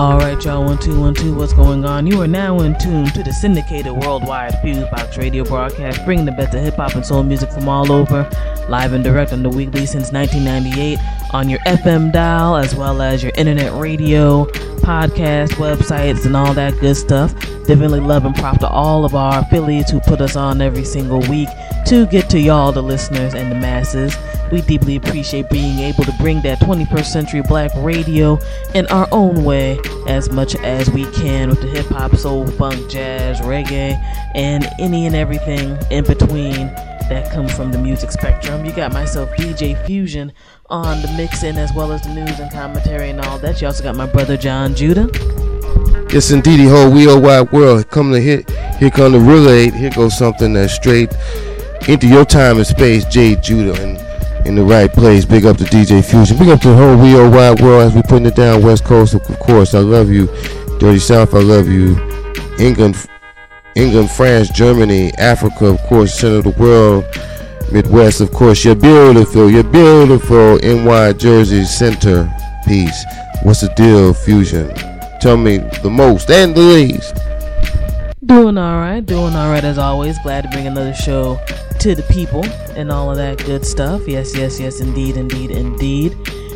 Alright y'all, 1212, what's going on? You are now in tune to the syndicated worldwide Fuse Box radio broadcast, bringing the best of hip-hop and soul music from all over, live and direct on the weekly since 1998, on your FM dial, as well as your internet radio, podcast, websites, and all that good stuff. Definitely love and prop to all of our affiliates who put us on every single week to get to y'all, the listeners and the masses. We deeply appreciate being able to bring that 21st century black radio in our own way as much as we can, with the hip-hop, soul, funk, jazz, reggae, and any and everything in between that comes from the music spectrum. You got myself, DJ Fusion, on the mixing, as well as the news and commentary and all that. You also got my brother John Judah. Yes, indeedy, whole wheel wide world. Come to hit. Here come the relay. Here goes something that's straight into your time and space. J. Judah and in the right place. Big up to DJ Fusion. Big up to the whole real wide world as we putting it down. West Coast, of course. I love you. Dirty South, I love you. England, France, Germany, Africa, of course. Center of the world. Midwest, of course. You're beautiful. You're beautiful. NY, Jersey, center. Peace. What's the deal, Fusion? Tell me the most and the least. Doing all right as always. Glad to bring another show to the people and all of that good stuff. Yes, indeed.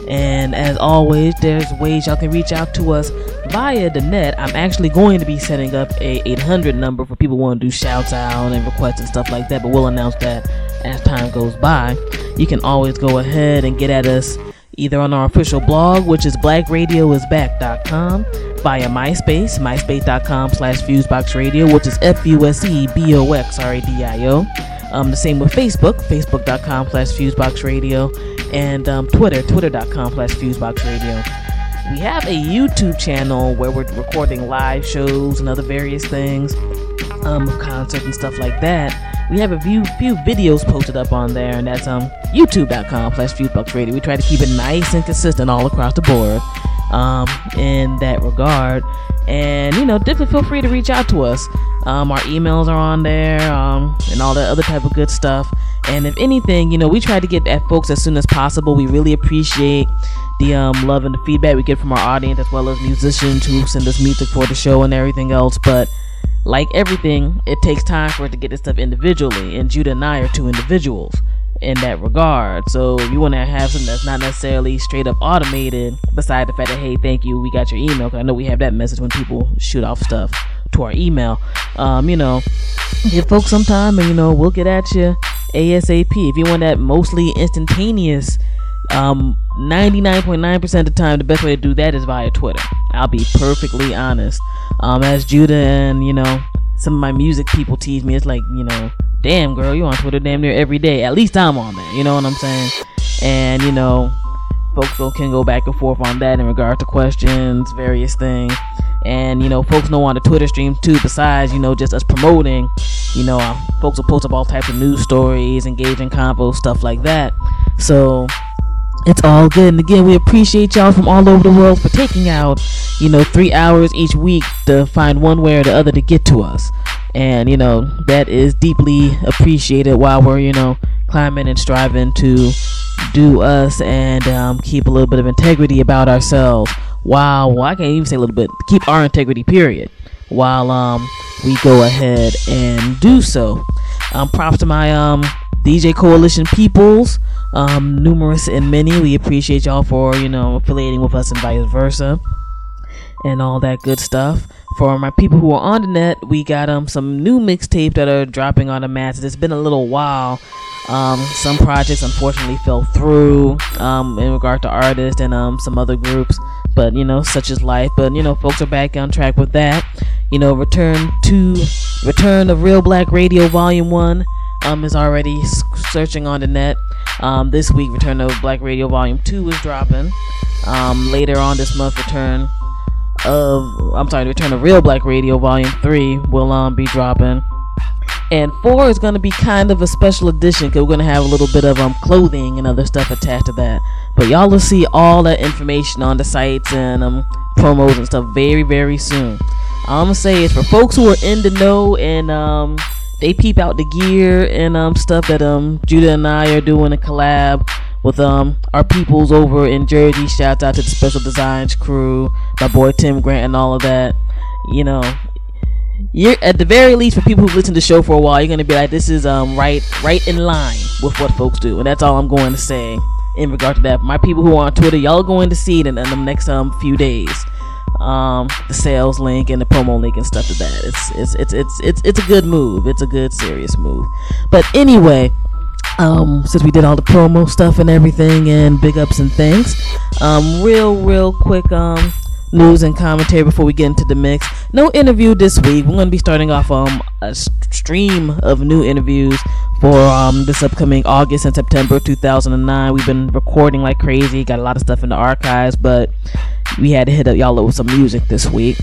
And as always, there's ways y'all can reach out to us via the net. I'm actually going to be setting up a 800 number for people who want to do shouts out and requests and stuff like that, but we'll announce that as time goes by. You can always go ahead and get at us either on our official blog, which is blackradioisback.com, via MySpace, myspace.com/FuseboxRadio, which is FUSEBOXRADIO. The same with Facebook, facebook.com/FuseboxRadio, and twitter.com/FuseboxRadio. We have a YouTube channel where we're recording live shows and other various things, concerts and stuff like that. We have a few videos posted up on there, and that's youtube.com/FuseboxRadio. We try to keep it nice and consistent all across the board in that regard. And, you know, definitely feel free to reach out to us. Our emails are on there, and all that other type of good stuff. And if anything, you know, we try to get at folks as soon as possible. We really appreciate the love and the feedback we get from our audience, as well as musicians who send us music for the show and everything else. But like everything, it takes time for it to get this stuff individually, and Judah and I are two individuals in that regard. So you want to have something that's not necessarily straight up automated, beside the fact that, hey, thank you, we got your email, because I know we have that message when people shoot off stuff to our email. You know, give folks some time, and, you know, we'll get at you ASAP. If you want that mostly instantaneous, 99.9% of the time, the best way to do that is via Twitter. I'll be perfectly honest. As Judah and, you know, some of my music people tease me, it's like, you know, damn girl, you on Twitter damn near every day. At least I'm on there, you know what I'm saying? And, you know, folks can go back and forth on that in regard to questions, various things. And, you know, folks know on the Twitter stream too, besides, you know, just us promoting, you know, folks will post up all types of news stories, engaging convo, stuff like that. So it's all good. And again, we appreciate y'all from all over the world for taking out, you know, 3 hours each week to find one way or the other to get to us. And, you know, that is deeply appreciated while we're, you know, climbing and striving to do us and keep a little bit of integrity about ourselves. While, well, I can't even say a little bit, keep our integrity, period, while we go ahead and do so. Props to my DJ Coalition peoples, numerous and many. We appreciate y'all for, you know, affiliating with us and vice versa and all that good stuff. For my people who are on the net, we got some new mixtapes that are dropping on the mats. It's been a little while. Some projects unfortunately fell through in regard to artists and some other groups, but, you know, such is life. But, you know, folks are back on track with that. You know, return of Real Black Radio Volume 1 is already searching on the net. This week, Return of Black Radio Volume 2 is dropping. Later on this month, Return of Real Black Radio Volume 3 will be dropping. And 4 is going to be kind of a special edition, because we're going to have a little bit of clothing and other stuff attached to that. But y'all will see all that information on the sites and promos and stuff very, very soon. I'm going to say it's for folks who are in the know and they peep out the gear and stuff that Judah and I are doing a collab with our peoples over in Jersey. Shout out to the Special Designs crew, my boy Tim Grant and all of that. You know, you're at the very least, for people who've listened to the show for a while, you're gonna be like, this is right in line with what folks do. And that's all I'm going to say in regard to that. My people who are on Twitter, y'all are going to see it in the next few days. The sales link and the promo link and stuff to that. It's a good move. It's a good serious move. But anyway, since we did all the promo stuff and everything and big ups and things, real quick news and commentary before we get into the mix. No interview this week. We're going to be starting off a stream of new interviews for this upcoming August and September 2009. We've been recording like crazy, got a lot of stuff in the archives, but we had to hit up y'all with some music this week.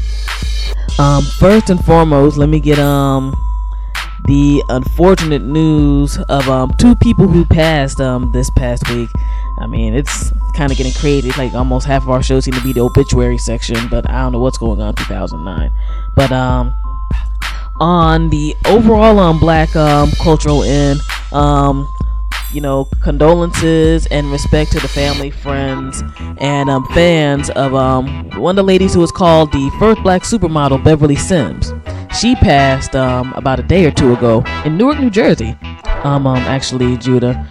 First and foremost, let me get the unfortunate news of two people who passed this past week. I mean, it's kind of getting crazy. It's like almost half of our show seem to be the obituary section, but I don't know what's going on in 2009. But on the overall black cultural end, you know, condolences and respect to the family, friends, and fans of one of the ladies who was called the first black supermodel, Beverly Sims. She passed about a day or two ago in Newark, New Jersey. Actually, Judah.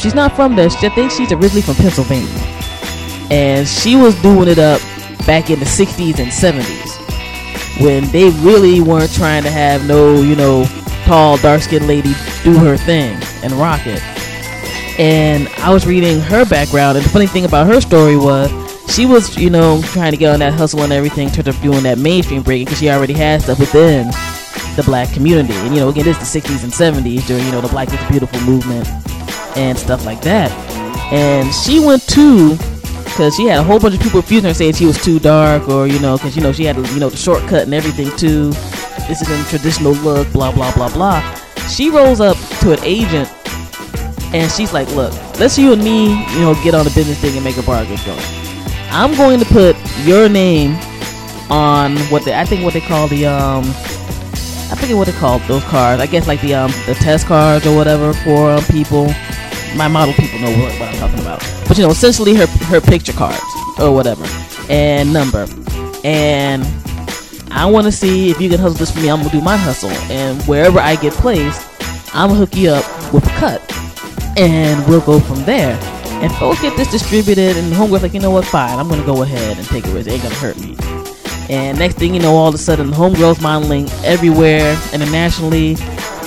She's not from there. I think she's originally from Pennsylvania. And she was doing it up back in the 60s and 70s when they really weren't trying to have no, you know, tall, dark-skinned lady do her thing and rock it. And I was reading her background, and the funny thing about her story was she was, you know, trying to get on that hustle and everything, turned up doing that mainstream breaking because she already had stuff within the black community. And, you know, again, this is the 60s and 70s during, you know, the Black is Beautiful movement and stuff like that. And she went to, because she had a whole bunch of people refusing her, saying she was too dark, or, you know, because, you know, she had, you know, the shortcut and everything too. This is a traditional look, blah, blah, blah, blah. She rolls up to an agent and she's like, look, let's you and me, you know, get on the business thing and make a bargain going. I'm going to put your name on what they call those cards. I guess like the test cards or whatever for people. My model people know what I'm talking about. But, you know, essentially her picture cards or whatever and number. And I want to see if you can hustle this for me. I'm going to do my hustle. And wherever I get placed, I'm going to hook you up with a cut. And we'll go from there. And folks get this distributed, and homegirl's like, you know what, fine, I'm going to go ahead and take a risk. It ain't going to hurt me. And next thing you know, all of a sudden, homegirl's modeling everywhere, internationally.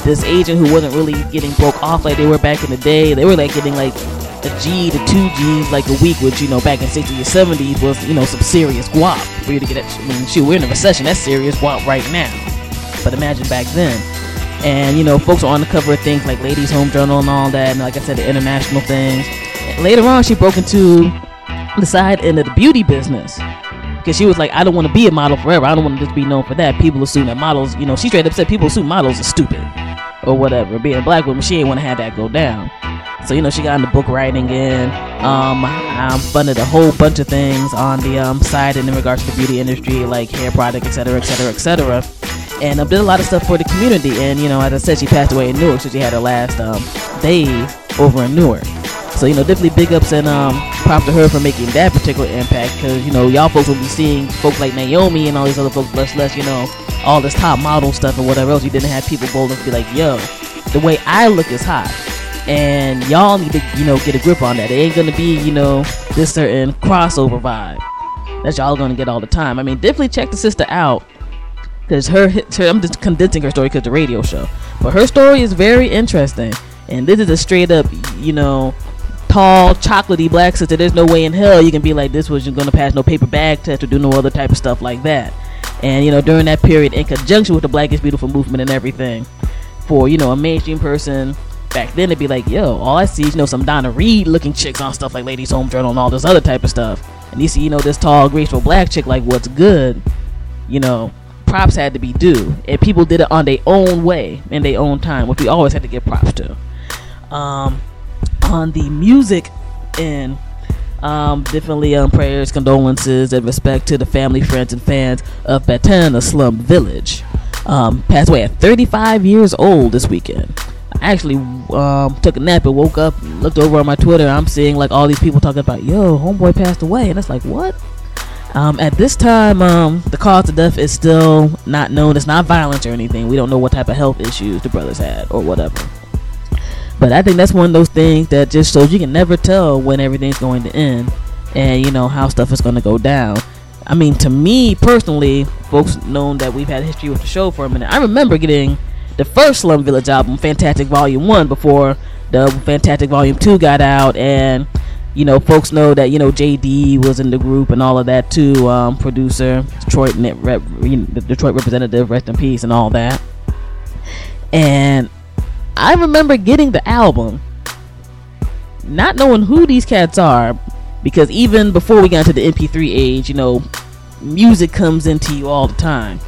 This agent who wasn't really getting broke off like they were back in the day, they were like getting like a G to 2 G's like a week, which, you know, back in 60s or 70s was, you know, some serious guap for you to get that. I mean, shoot, we're in a recession, that's serious guap right now. But imagine back then. And, you know, folks are on the cover of things like Ladies Home Journal and all that, and like I said, the international things. Later on, she broke into the side end of the beauty business. Because she was like, I don't want to be a model forever. I don't want to just be known for that. People assume that models, you know, she straight up said people assume models are stupid or whatever. Being a black woman, she ain't want to have that go down. So, you know, she got into book writing and funded a whole bunch of things on the side and in regards to the beauty industry, like hair product, etc., etc., etc. And did a lot of stuff for the community. And, you know, as I said, she passed away in Newark, so she had her last days over in Newark. So, you know, definitely big ups and prop to her for making that particular impact, because, you know, y'all folks will be seeing folks like Naomi and all these other folks, less, you know, all this top model stuff and whatever else. You didn't have people bold enough to be like, yo, the way I look is hot. And y'all need to, you know, get a grip on that. It ain't going to be, you know, this certain crossover vibe that y'all going to get all the time. I mean, definitely check the sister out, because her I'm just condensing her story because the radio show. But her story is very interesting. And this is a straight up, you know, tall, chocolatey black sister. There's no way in hell you can be like this was you're gonna pass no paper bag test or do no other type of stuff like that. And, you know, during that period, in conjunction with the Black is Beautiful movement and everything, for, you know, a mainstream person back then to be like, yo, all I see is, you know, some Donna Reed looking chicks on stuff like Ladies Home Journal and all this other type of stuff, and you see, you know, this tall, graceful black chick, like, what's good? You know, props had to be due, and people did it on their own way in their own time, which we always had to give props to. On the music end, definitely prayers, condolences, and respect to the family, friends, and fans of Baatin, the Slum Village. Passed away at 35 years old this weekend. I actually took a nap and woke up and looked over on my Twitter, and I'm seeing like all these people talking about, yo, homeboy passed away, and it's like, what? At this time, the cause of death is still not known. It's not violence or anything. We don't know what type of health issues the brothers had or whatever. But I think that's one of those things that just shows you can never tell when everything's going to end and, you know, how stuff is going to go down. I mean, to me personally, folks know that we've had history with the show for a minute. I remember getting the first Slum Village album, Fantastic Volume 1, before the Fantastic Volume 2 got out. And, you know, folks know that, you know, JD was in the group and all of that too. Producer, Detroit representative, rest in peace, and all that. And I remember getting the album, not knowing who these cats are, because even before we got to the MP3 age, you know, music comes into you all the time.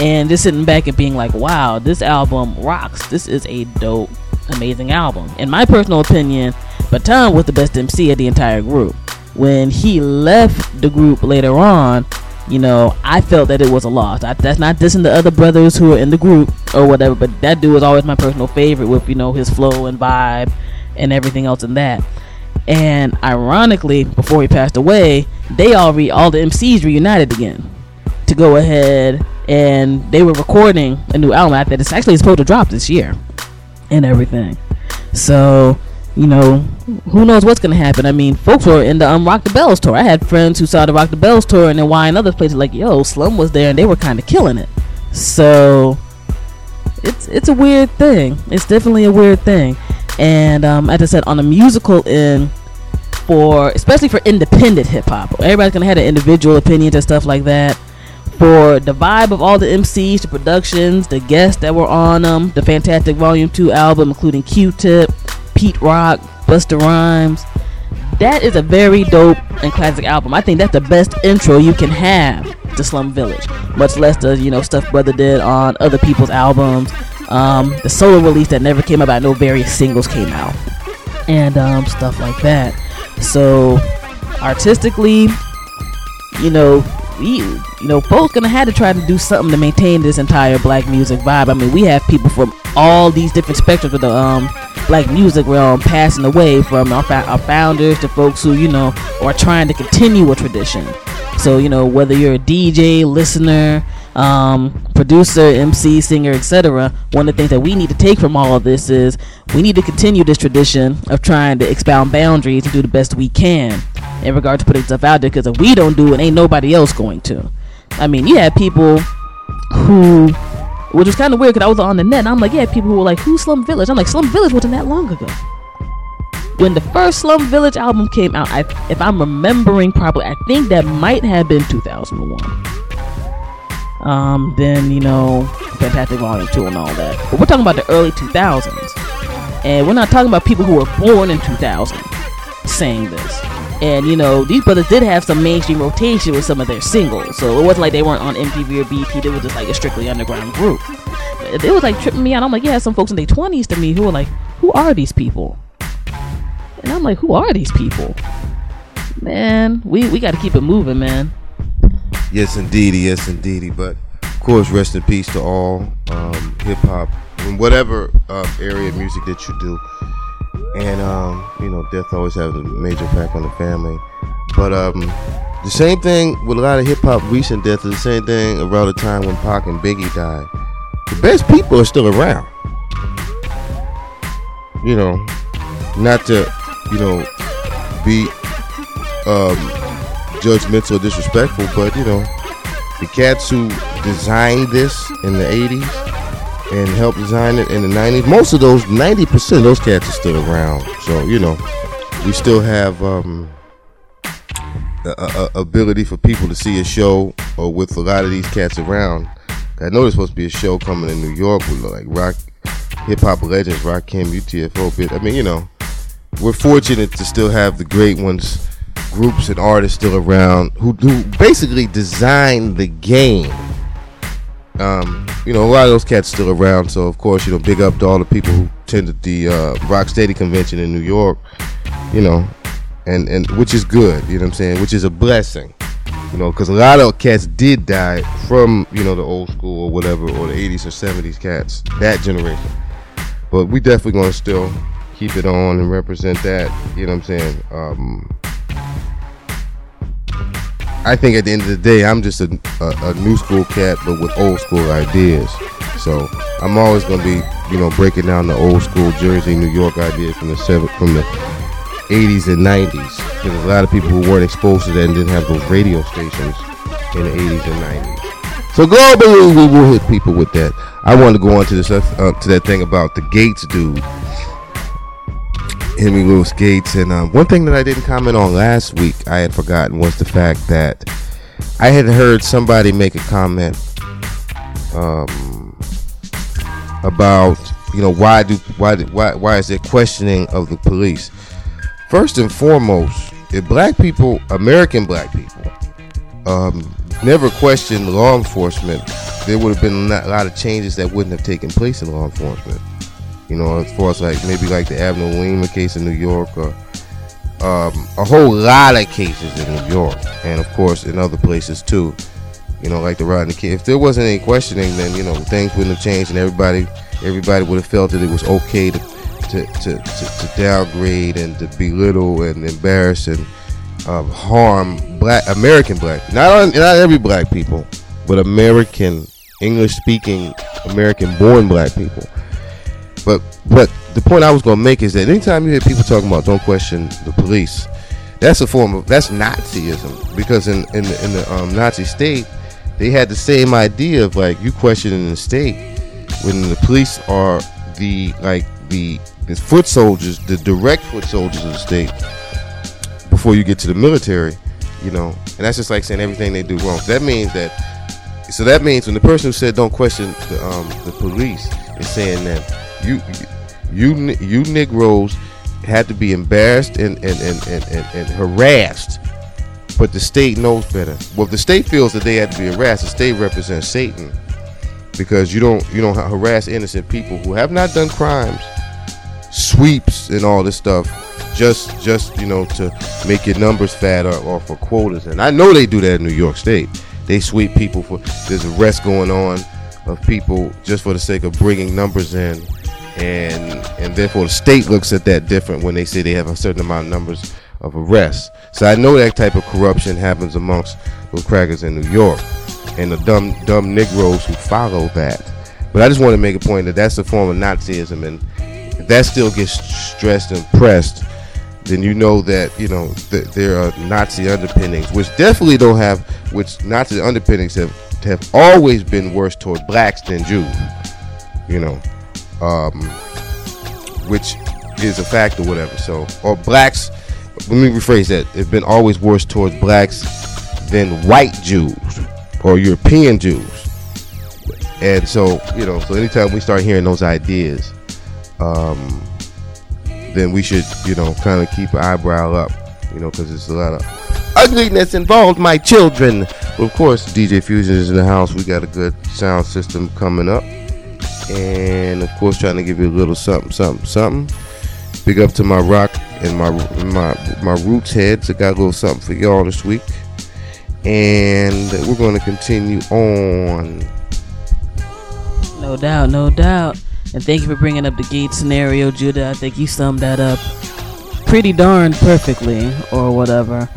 And just sitting back and being like, wow, this album rocks. This is a dope, amazing album. In my personal opinion, Baatin was the best MC of the entire group. When he left the group later on, you know, I felt that it was a loss. That's not dissing the other brothers who are in the group or whatever, but that dude was always my personal favorite with, you know, his flow and vibe and everything else and that. And ironically, before he passed away, they all the MCs reunited again to go ahead, and they were recording a new album after it's actually supposed to drop this year and everything. So, you know, who knows what's gonna happen. I mean, folks were in the Rock the Bells tour. I had friends who saw the Rock the Bells tour, and then why in other places, like, yo, Slum was there and they were kind of killing it. So it's a weird thing. It's definitely a weird thing. And as I said, on the musical end, for especially for independent hip-hop, everybody's gonna have their individual opinions and stuff like that. For the vibe of all the MCs, the productions, the guests that were on them, the Fantastic Volume 2 album, including Q-Tip, Pete Rock, Busta Rhymes, that is a very dope and classic album. I think that's the best intro you can have to Slum Village, much less the, you know, stuff Brother did on other people's albums. The solo release that never came out, I know various singles came out and stuff like that. So artistically, you know, folks gonna have to try to do something to maintain this entire black music vibe. I mean, we have people from all these different spectrums of the black music realm passing away, from our founders to folks who, you know, are trying to continue a tradition. So, you know, whether you're a DJ, listener, producer, MC, singer, etc., one of the things that we need to take from all of this is we need to continue this tradition of trying to expound boundaries and do the best we can in regard to putting stuff out there, because if we don't do it, ain't nobody else going to. I mean, you had people who, which was kind of weird, because I was on the net and I'm like, yeah, people who were like, who's Slum Village? I'm like, Slum Village wasn't that long ago. When the first Slum Village album came out, if I'm remembering properly, I think that might have been 2001. Then, you know, Fantastic Volume 2 and all that. But we're talking about the early 2000s, and we're not talking about people who were born in 2000 saying this. And, you know, these brothers did have some mainstream rotation with some of their singles, so it wasn't like they weren't on MTV or BET. They were just like a strictly underground group. It was like tripping me out. I'm like, yeah, some folks in their 20s to me who were like, who are these people? And I'm like, who are these people? Man, we got to keep it moving, man. Yes indeedy, but of course, rest in peace to all hip-hop in whatever area of music that you do. And you know, death always has a major impact on the family, but the same thing with a lot of hip-hop recent deaths is the same thing around the time when Pac and Biggie died. The best people are still around, you know, not to, you know, be judgmental or disrespectful, but you know, the cats who designed this in the 80s and helped design it in the 90s, most of those, 90% of those cats are still around. So, you know, we still have a ability for people to see a show, or with a lot of these cats around. I know there's supposed to be a show coming in New York with like rock hip-hop legends, Rakim, UTFO, I mean, you know, we're fortunate to still have the great ones, groups and artists still around who basically designed the game. You know, a lot of those cats still around. So of course, you know, big up to all the people who attended the Rock Steady Convention in New York, you know, and which is good, you know what I'm saying, which is a blessing, you know, because a lot of cats did die from, you know, the old school or whatever, or the 80s or 70s cats, that generation. But we definitely going to still keep it on and represent that. You know what I'm saying? I think at the end of the day, I'm just a new school cat, but with old school ideas. So I'm always going to be, you know, breaking down the old school Jersey, New York ideas from the 80s and 90s. Because a lot of people who weren't exposed to that and didn't have those radio stations in the 80s and 90s. So globally, we will hit people with that. I want to go on to this to that thing about the Gates dude, Henry Louis Gates, and one thing that I didn't comment on last week, I had forgotten, was the fact that I had heard somebody make a comment about, you know, why is there questioning of the police? First and foremost, if black people, American black people, never questioned law enforcement, there would have been a lot of changes that wouldn't have taken place in law enforcement. You know, as far as like maybe like the Abner Lehman case in New York, or a whole lot of cases in New York, and of course in other places too. You know, like the Rodney King. If there wasn't any questioning, then you know things wouldn't have changed, and everybody would have felt that it was okay to downgrade and to belittle and embarrass and harm black American black. Not every black people, but American English speaking American born black people. But the point I was going to make is that anytime you hear people talking about don't question the police, that's a form of, that's Nazism. Because in the Nazi state, they had the same idea of like you questioning the state when the police are the foot soldiers, the direct foot soldiers of the state before you get to the military, you know. And that's just like saying everything they do wrong. That means when the person who said don't question the police is saying that You Negroes had to be embarrassed and harassed, but the state knows better. Well, if the state feels that they had to be harassed, the state represents Satan, because you don't harass innocent people who have not done crimes, sweeps and all this stuff, just you know, to make your numbers fatter or for quotas. And I know they do that in New York State. They sweep people for, there's arrests going on of people just for the sake of bringing numbers in. And therefore the state looks at that different when they say they have a certain amount of numbers of arrests. So I know that type of corruption happens amongst those crackers in New York and the dumb Negroes who follow that. But I just want to make a point that that's a form of Nazism, and if that still gets stressed and pressed, then you know that, you know, there are Nazi underpinnings, which Nazi underpinnings have always been worse toward blacks than Jews, you know. Which is a fact or whatever. So, or blacks, let me rephrase that, it's been always worse towards blacks than white Jews or European Jews. And so, you know, so anytime we start hearing those ideas, then we should, you know, kind of keep an eyebrow up, you know, because there's a lot of ugliness involved, my children. But of course, DJ Fusion is in the house. We got a good sound system coming up. And of course, trying to give you a little something. Big up to my rock and my roots heads. I got a little something for y'all this week, and we're going to continue on. No doubt. And thank you for bringing up the gate scenario, Judah. I think you summed that up pretty darn perfectly, or whatever.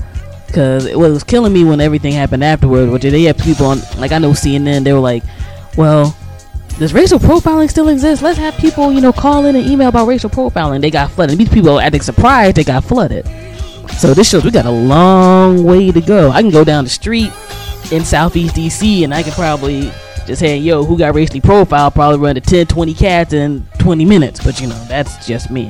Because it was killing me when everything happened afterward. Which they had people on, like I know CNN. They were like, well, does racial profiling still exist? Let's have people, you know, call in and email about racial profiling. They got flooded. These people are acting surprised they got flooded. So this shows we got a long way to go. I can go down the street in Southeast DC and I can probably just say, yo, who got racially profiled? Probably run to 10, 20 cats in 20 minutes. But, you know, that's just me.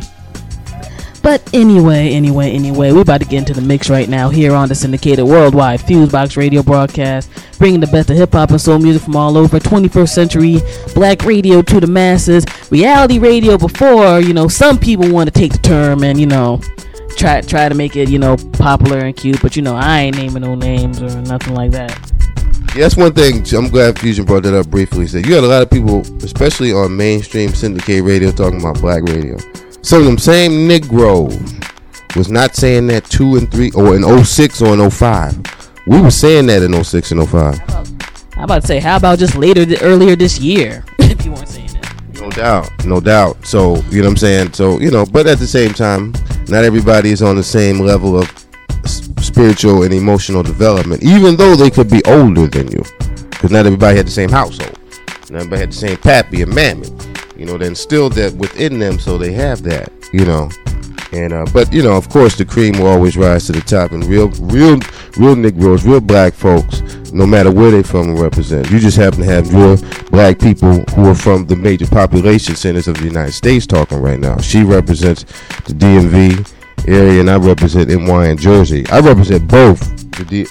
But anyway, we're about to get into the mix right now here on the syndicated worldwide Fuse Box radio broadcast, bringing the best of hip-hop and soul music from all over, 21st century black radio to the masses, reality radio before, you know, some people want to take the term and, you know, try to make it, you know, popular and cute, but, you know, I ain't naming no names or nothing like that. Yeah, that's one thing. I'm glad Fusion brought that up briefly. So you had a lot of people, especially on mainstream syndicated radio, talking about black radio. Some of them same Negroes was not saying that 2 and 3 or in 06 or in 05. We were saying that in 06 and 05. I'm about to say, how about just earlier this year? If you weren't saying that. You know No doubt, no doubt. So, you know what I'm saying? So, you know, but at the same time, not everybody is on the same level of spiritual and emotional development, even though they could be older than you, because not everybody had the same household. Not everybody had the same pappy and mammy. You know, they instilled that within them, so they have that, you know. And but you know, of course, the cream will always rise to the top, and real Negroes, real black folks, no matter where they from, represent. You just happen to have your black people who are from the major population centers of the United States talking right now. She represents the DMV area, and I represent NY and Jersey. I represent both.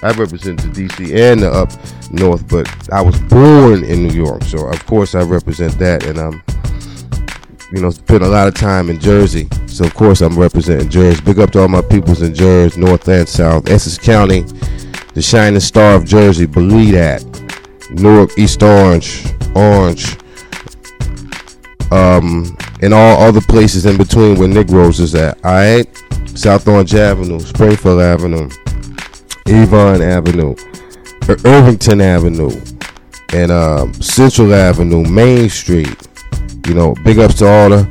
I represent the DC and the up north, but I was born in New York, so of course I represent that, and I'm. You know, spent a lot of time in Jersey, so of course I'm representing Jersey. Big up to all my peoples in Jersey, North and South, Essex County, the shining star of Jersey. Believe that. Newark, East Orange, Orange, and all other places in between where Negroes is at. All right, South Orange Avenue, Springfield Avenue, Avon Avenue, Irvington Avenue, and Central Avenue, Main Street. You know, big ups to all the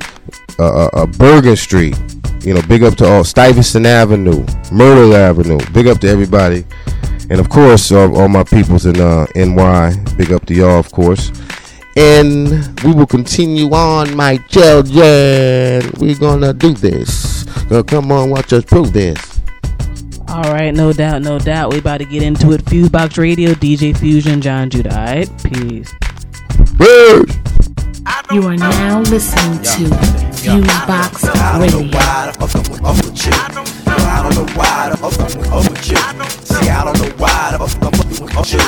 Bergen Street. You know, big up to all Stuyvesant Avenue, Myrtle Avenue. Big up to everybody, and of course, all my peoples in NY. Big up to y'all, of course. And we will continue on, my children. We're gonna do this. Gonna come on, watch us prove this. All right, no doubt, no doubt. We about to get into it. Fuse Box Radio, DJ Fusion, John Judah. All right, peace. Peace. You are now listening to Fusebox Radio. I don't know why the fuck I'm up with you. I don't know why the fuck I'm up with you. See, I don't know why the fuck I'm up with you. See, I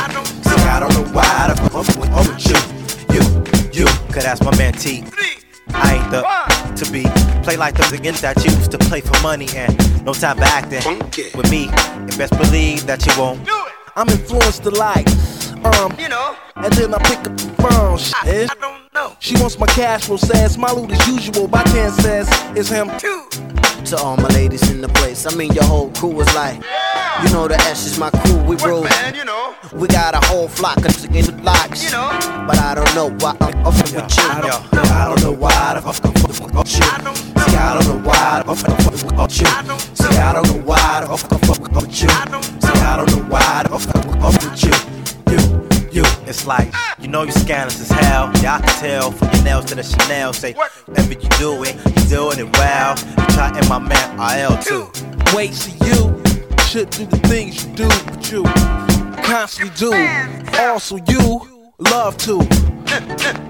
don't know why the fuck I'm up with you. You, cause that's my man T. I ain't the to be. Play like those against that you used to play for money and no time for acting. With me, and best believe that you won't. I'm influenced alike. You know, and then I pick up the phone. I don't know. She wants my cash flow, says my loot as usual. Baatin says it's him too. To all my ladies in the place, I mean your whole crew is like, yeah. You know the S is my crew. We roll, you know. We got a whole flock of chicken locks, you know. But I don't know why I'm fucking with you. I don't know why the fuck I'm fucking with you. See, I don't know why the fuck I'm fucking with you. See, I don't know why the fuck I'm fucking with you. See, I don't know why the fuck I'm fucking with you. You, it's like, you know you scandalous as hell. Yeah, I can tell from your nails to the Chanel. Say, whatever you do it, you're doing it well. Try and my man RL too. Wait, see you should do the things you do, but you constantly do. Also you love to.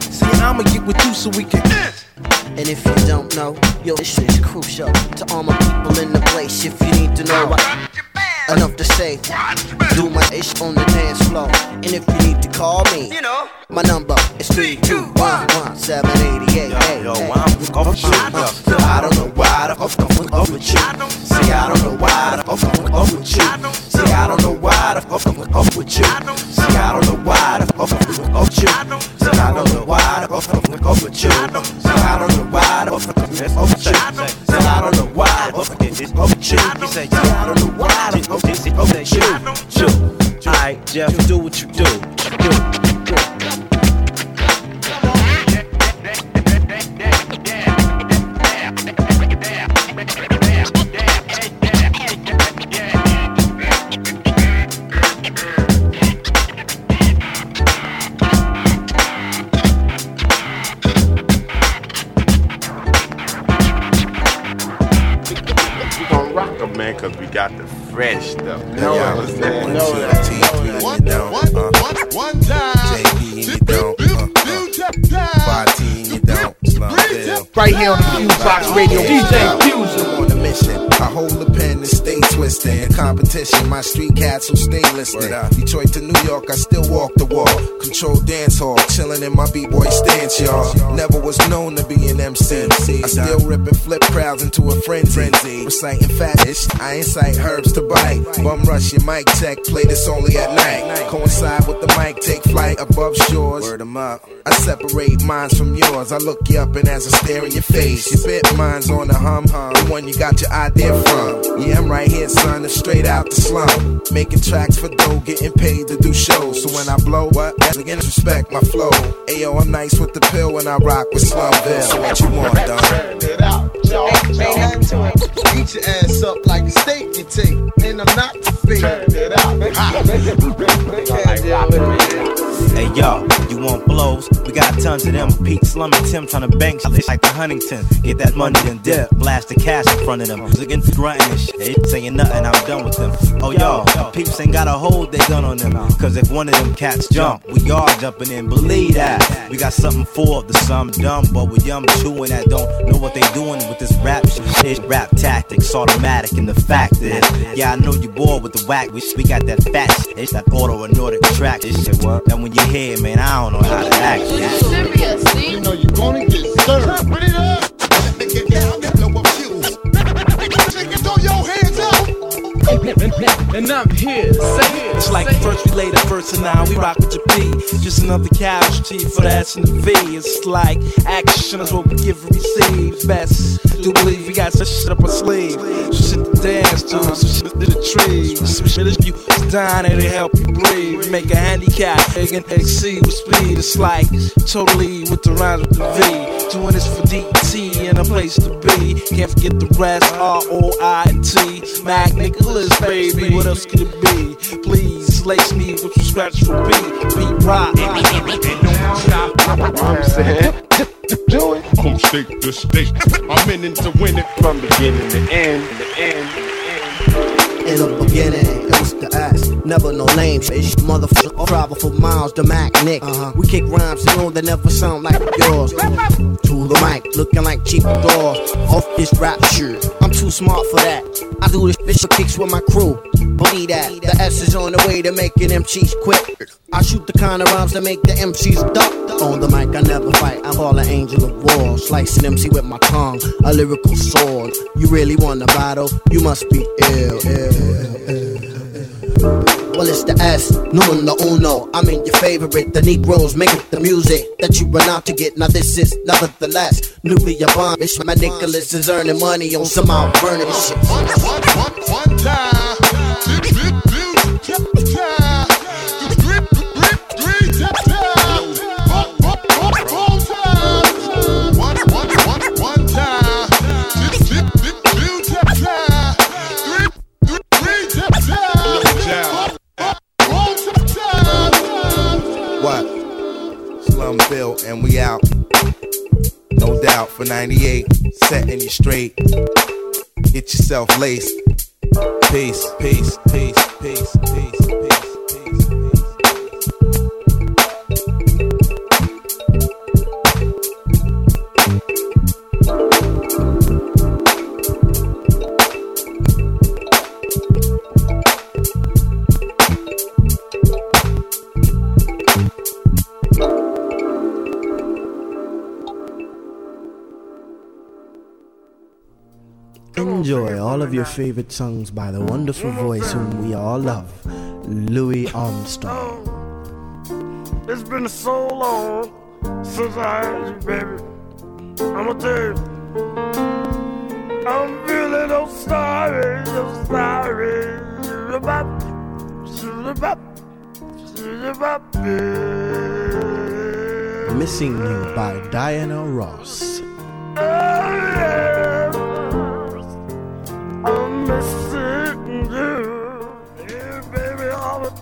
See, I'ma get with you so we can. And if you don't know, yo, this shit is crucial. To all my people in the place, if you need to know I enough to say, do my ish on the dance floor. And if you need to call me, you know, my number is 321-1788. Yo, I'm fucking with you. I don't know why the fuck I'm fucking with you. See, I don't know why the fuck I'm fucking with you. See, I don't know why the fuck I'm fucking with you. See, I don't know why the fuck I'm fucking with you. See, I don't know why the fuck I'm fucking with you. See, I don't know why the fuck I'm fucking with you. See, I don't know why the fuck I'm fucking with you. See, I don't know why the fuck. Alright, Jeff, do what you do. We're gonna rock them, man, cause we got the fresh stuff. No, yeah, I was there. One time. JP, you don't. Baatin, you don't. Slum Village. Right here on the Fuse Box Radio. DJ Fusion. On the mission. I hold the pen and stay twisting. In competition, my street cats will stay listening. Detroit to New York, I still walk the wall. Control dance hall, chilling in my b-boy stance, y'all. Never was known to be an MC. I still rip and flip crowds into a frenzy. Reciting faddish, I incite herbs to bite. Bum rush your mic tech, play this only at night. Coincide with the mic, take flight above shores. Word 'em up. I separate minds from yours. I look you up and as I stare in your face, you bit mine's on the hum. The one you got future out there from. Yeah, I'm right here, son, I'm straight out the slum. Making tracks for dough, getting paid to do shows. So when I blow up, again, respect my flow. Ayo, I'm nice with the pill when I rock with Slum Village. So what you want, dog? Turn it out, y'all. Beat your ass up like a steak you take. And I'm not to fake. Turn it out. Hey, yo, you want blows? We got tons of them. Pete, Slum, and Tim trying to bank shit like the Huntington. Get that money and dip. Blast the cash in front of them. Looking grunting and shit. Saying nothing, I'm done with them. Oh, y'all, the peeps ain't got a hold they gun on them. Cause if one of them cats jump, we all jumping in. Believe that. We got something for the some dumb, but we yum chewing that don't know what they doing with this rap shit. Rap tactics, automatic, and the fact is, yeah, I know you bored with the whack. We got that fat shit, that auto and order track shit. And when you hear it, man, I don't know how to act. You know you're gonna get served. Put it up. Make it down, get no abuse. Throw your hands up. And I'm here, say it. It's like first we lay the first and now we rock with your P. Just another casualty for the S and the V. It's like action is what we give and receive. Best do believe we got some shit up our sleeve. Some shit to dance to, some shit to the trees. Some shit that you dying and it help you breathe. Make a handicap, it can exceed with speed. It's like totally with the rhymes with the V. Doing this for DT and a place to be. Can't forget the rest, R-O-I-T. Mac Nicholas, baby, what else could it be? Please lace me with your scratch for B. Beat rock. And don't stop. I'm saying. Do it from state to state. I'm in it to win it from beginning to end. In the beginning, it's the ass. Never no lame shit. Motherfucker, travel for miles to Mac Nick. We kick rhymes so that never sound like yours. To the mic, looking like cheap doors. Off this rap shirt, I'm too smart for that. I do this bitch kicks with my crew. Believe that. The S is on the way to making MCs quit. I shoot the kind of rhymes that make the MCs duck. On the mic, I never fight. I call an angel of war. Slice an MC with my tongue, a lyrical sword. You really want a battle? You must be ill. Well, it's the S, numero uno. I'm in your favorite. The Negroes making the music that you run out to get. Now this is nothing the last nuclear bomb. Bitch, my Nicholas is earning money on some out-burning shit. One time, two time, three time, four time, one time. What? Slumville and we out. No doubt for 98, setting you straight. Get yourself laced. Peace, peace, peace, peace, peace, peace. Enjoy all of your favorite songs by the wonderful voice whom we all love, Louis Armstrong. It's been so long since I had you, baby. I'ma tell you, I'm feeling I'm sorry about Missing You by Diana Ross. Oh, yeah.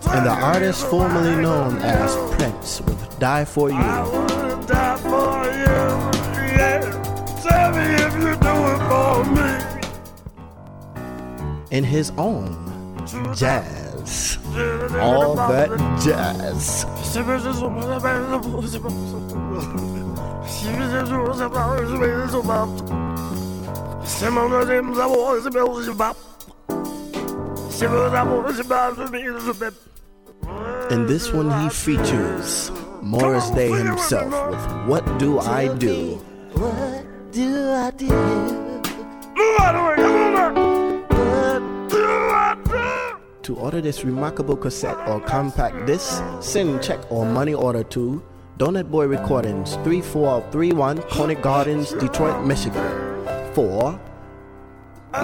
And the artist formerly known as Prince with Die For You. I wanna die for you, yeah. Tell me if you do it for me. In his own jazz. All that jazz. In this one, he features Morris Day himself with What Do I Do? What do I do? To order this remarkable cassette or compact disc, send check or money order to Donut Boy Recordings, 3431 Coney Gardens, Detroit, Michigan. For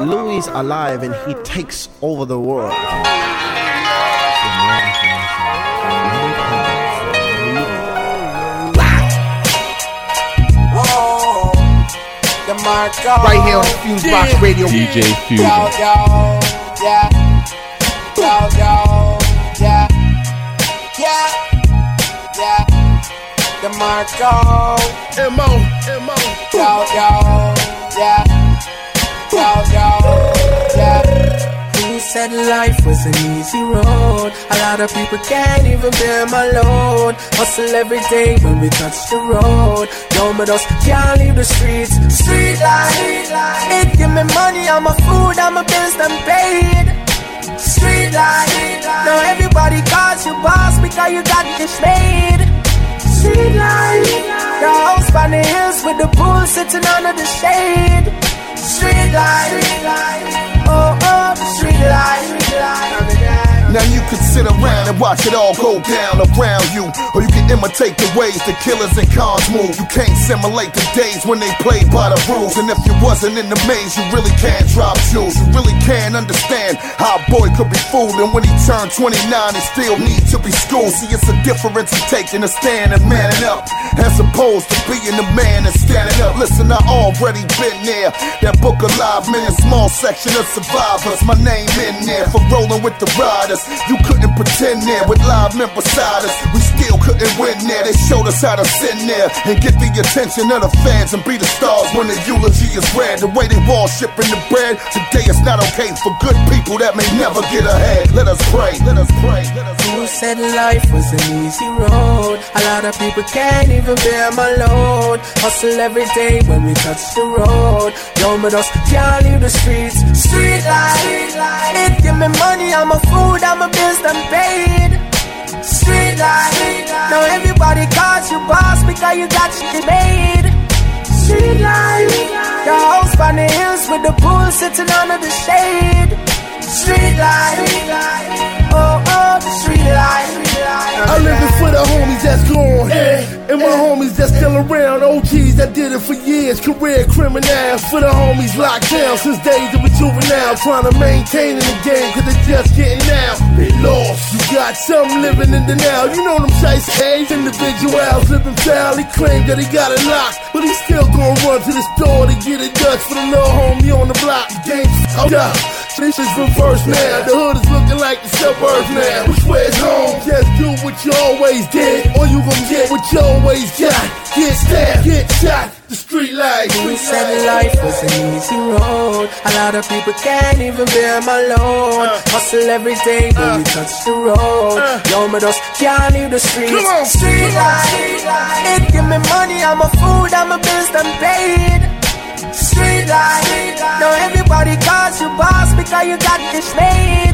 Louis is alive and he takes over the world. Right here on Fuse Box Radio. DJ Fusion. The Marco. M.O. You said life was an easy road. A lot of people can't even bear my load. Hustle every day when we touch the road. No, but us can't leave the streets. Street life, it give me money, all my food, all my bills, I'm paid. Street life, now everybody calls you boss because you got this made. Street life, the house by the hills with the pool sitting under the shade. Street life, oh, street life. Now you could sit around and watch it all go down around you, or you can imitate the ways the killers and cons move. You can't simulate the days when they played by the rules, and if you wasn't in the maze, you really can't drop jewels. You really can't understand how a boy could be fooled, and when he turned 29, he still need to be schooled. See, it's a difference in taking a stand and manning up, as opposed to being the man and standing up. Listen, I already been there. That book of live men, small section of survivors. My name in there for rolling with the riders. You couldn't pretend there with live men beside us. We still couldn't win there. They showed us how to sit there and get the attention of the fans and be the stars when the eulogy is read. The way they all shipping the bread today is not okay for good people that may never get ahead. Let us pray. Let us pray. You said life was an easy road. A lot of people can't even bear my load. Hustle every day when we touch the road. Yo, but us can't leave the streets. Street life, it give me money, I'm a food. I'm a bills done paid. Street life, now everybody calls you boss because you got shit made. Street life, the house by the hills with the pool sitting under the shade. Street life, oh, the street life. I live it for the homies that's gone, and my homies that's still around. OGs that did it for years, career criminals. For the homies locked down since days of a juvenile, trying to maintain in the game, cause they just getting out. They lost, you got some living in the now. You know them shice A's, individuals living foul. He claimed that he got it locked, but he still gonna run to the store to get it dust for the little homie on the block. The game's up. This is reversed now. The hood is looking like the suburbs now. Which way is home? Just do what you always did, or you gon' get what you always got. Get stabbed, get shot. The street life. We said life was an easy road. A lot of people can't even bear my load. Hustle every day when we touch the road. Yo, but us can't leave the streets. Street life, it give me money, I'm a food, I'm a bills, I'm paid. Street life, now everybody calls you boss because you got this made.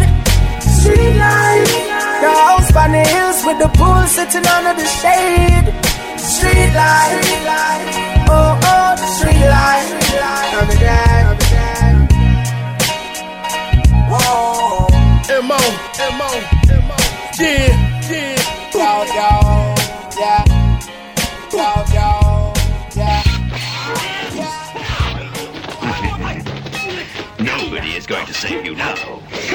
Street life, the house by the hills with the pool sitting under the shade. Street life, oh, the street life. Whoa, M.O., yeah, Nobody is going to save you now.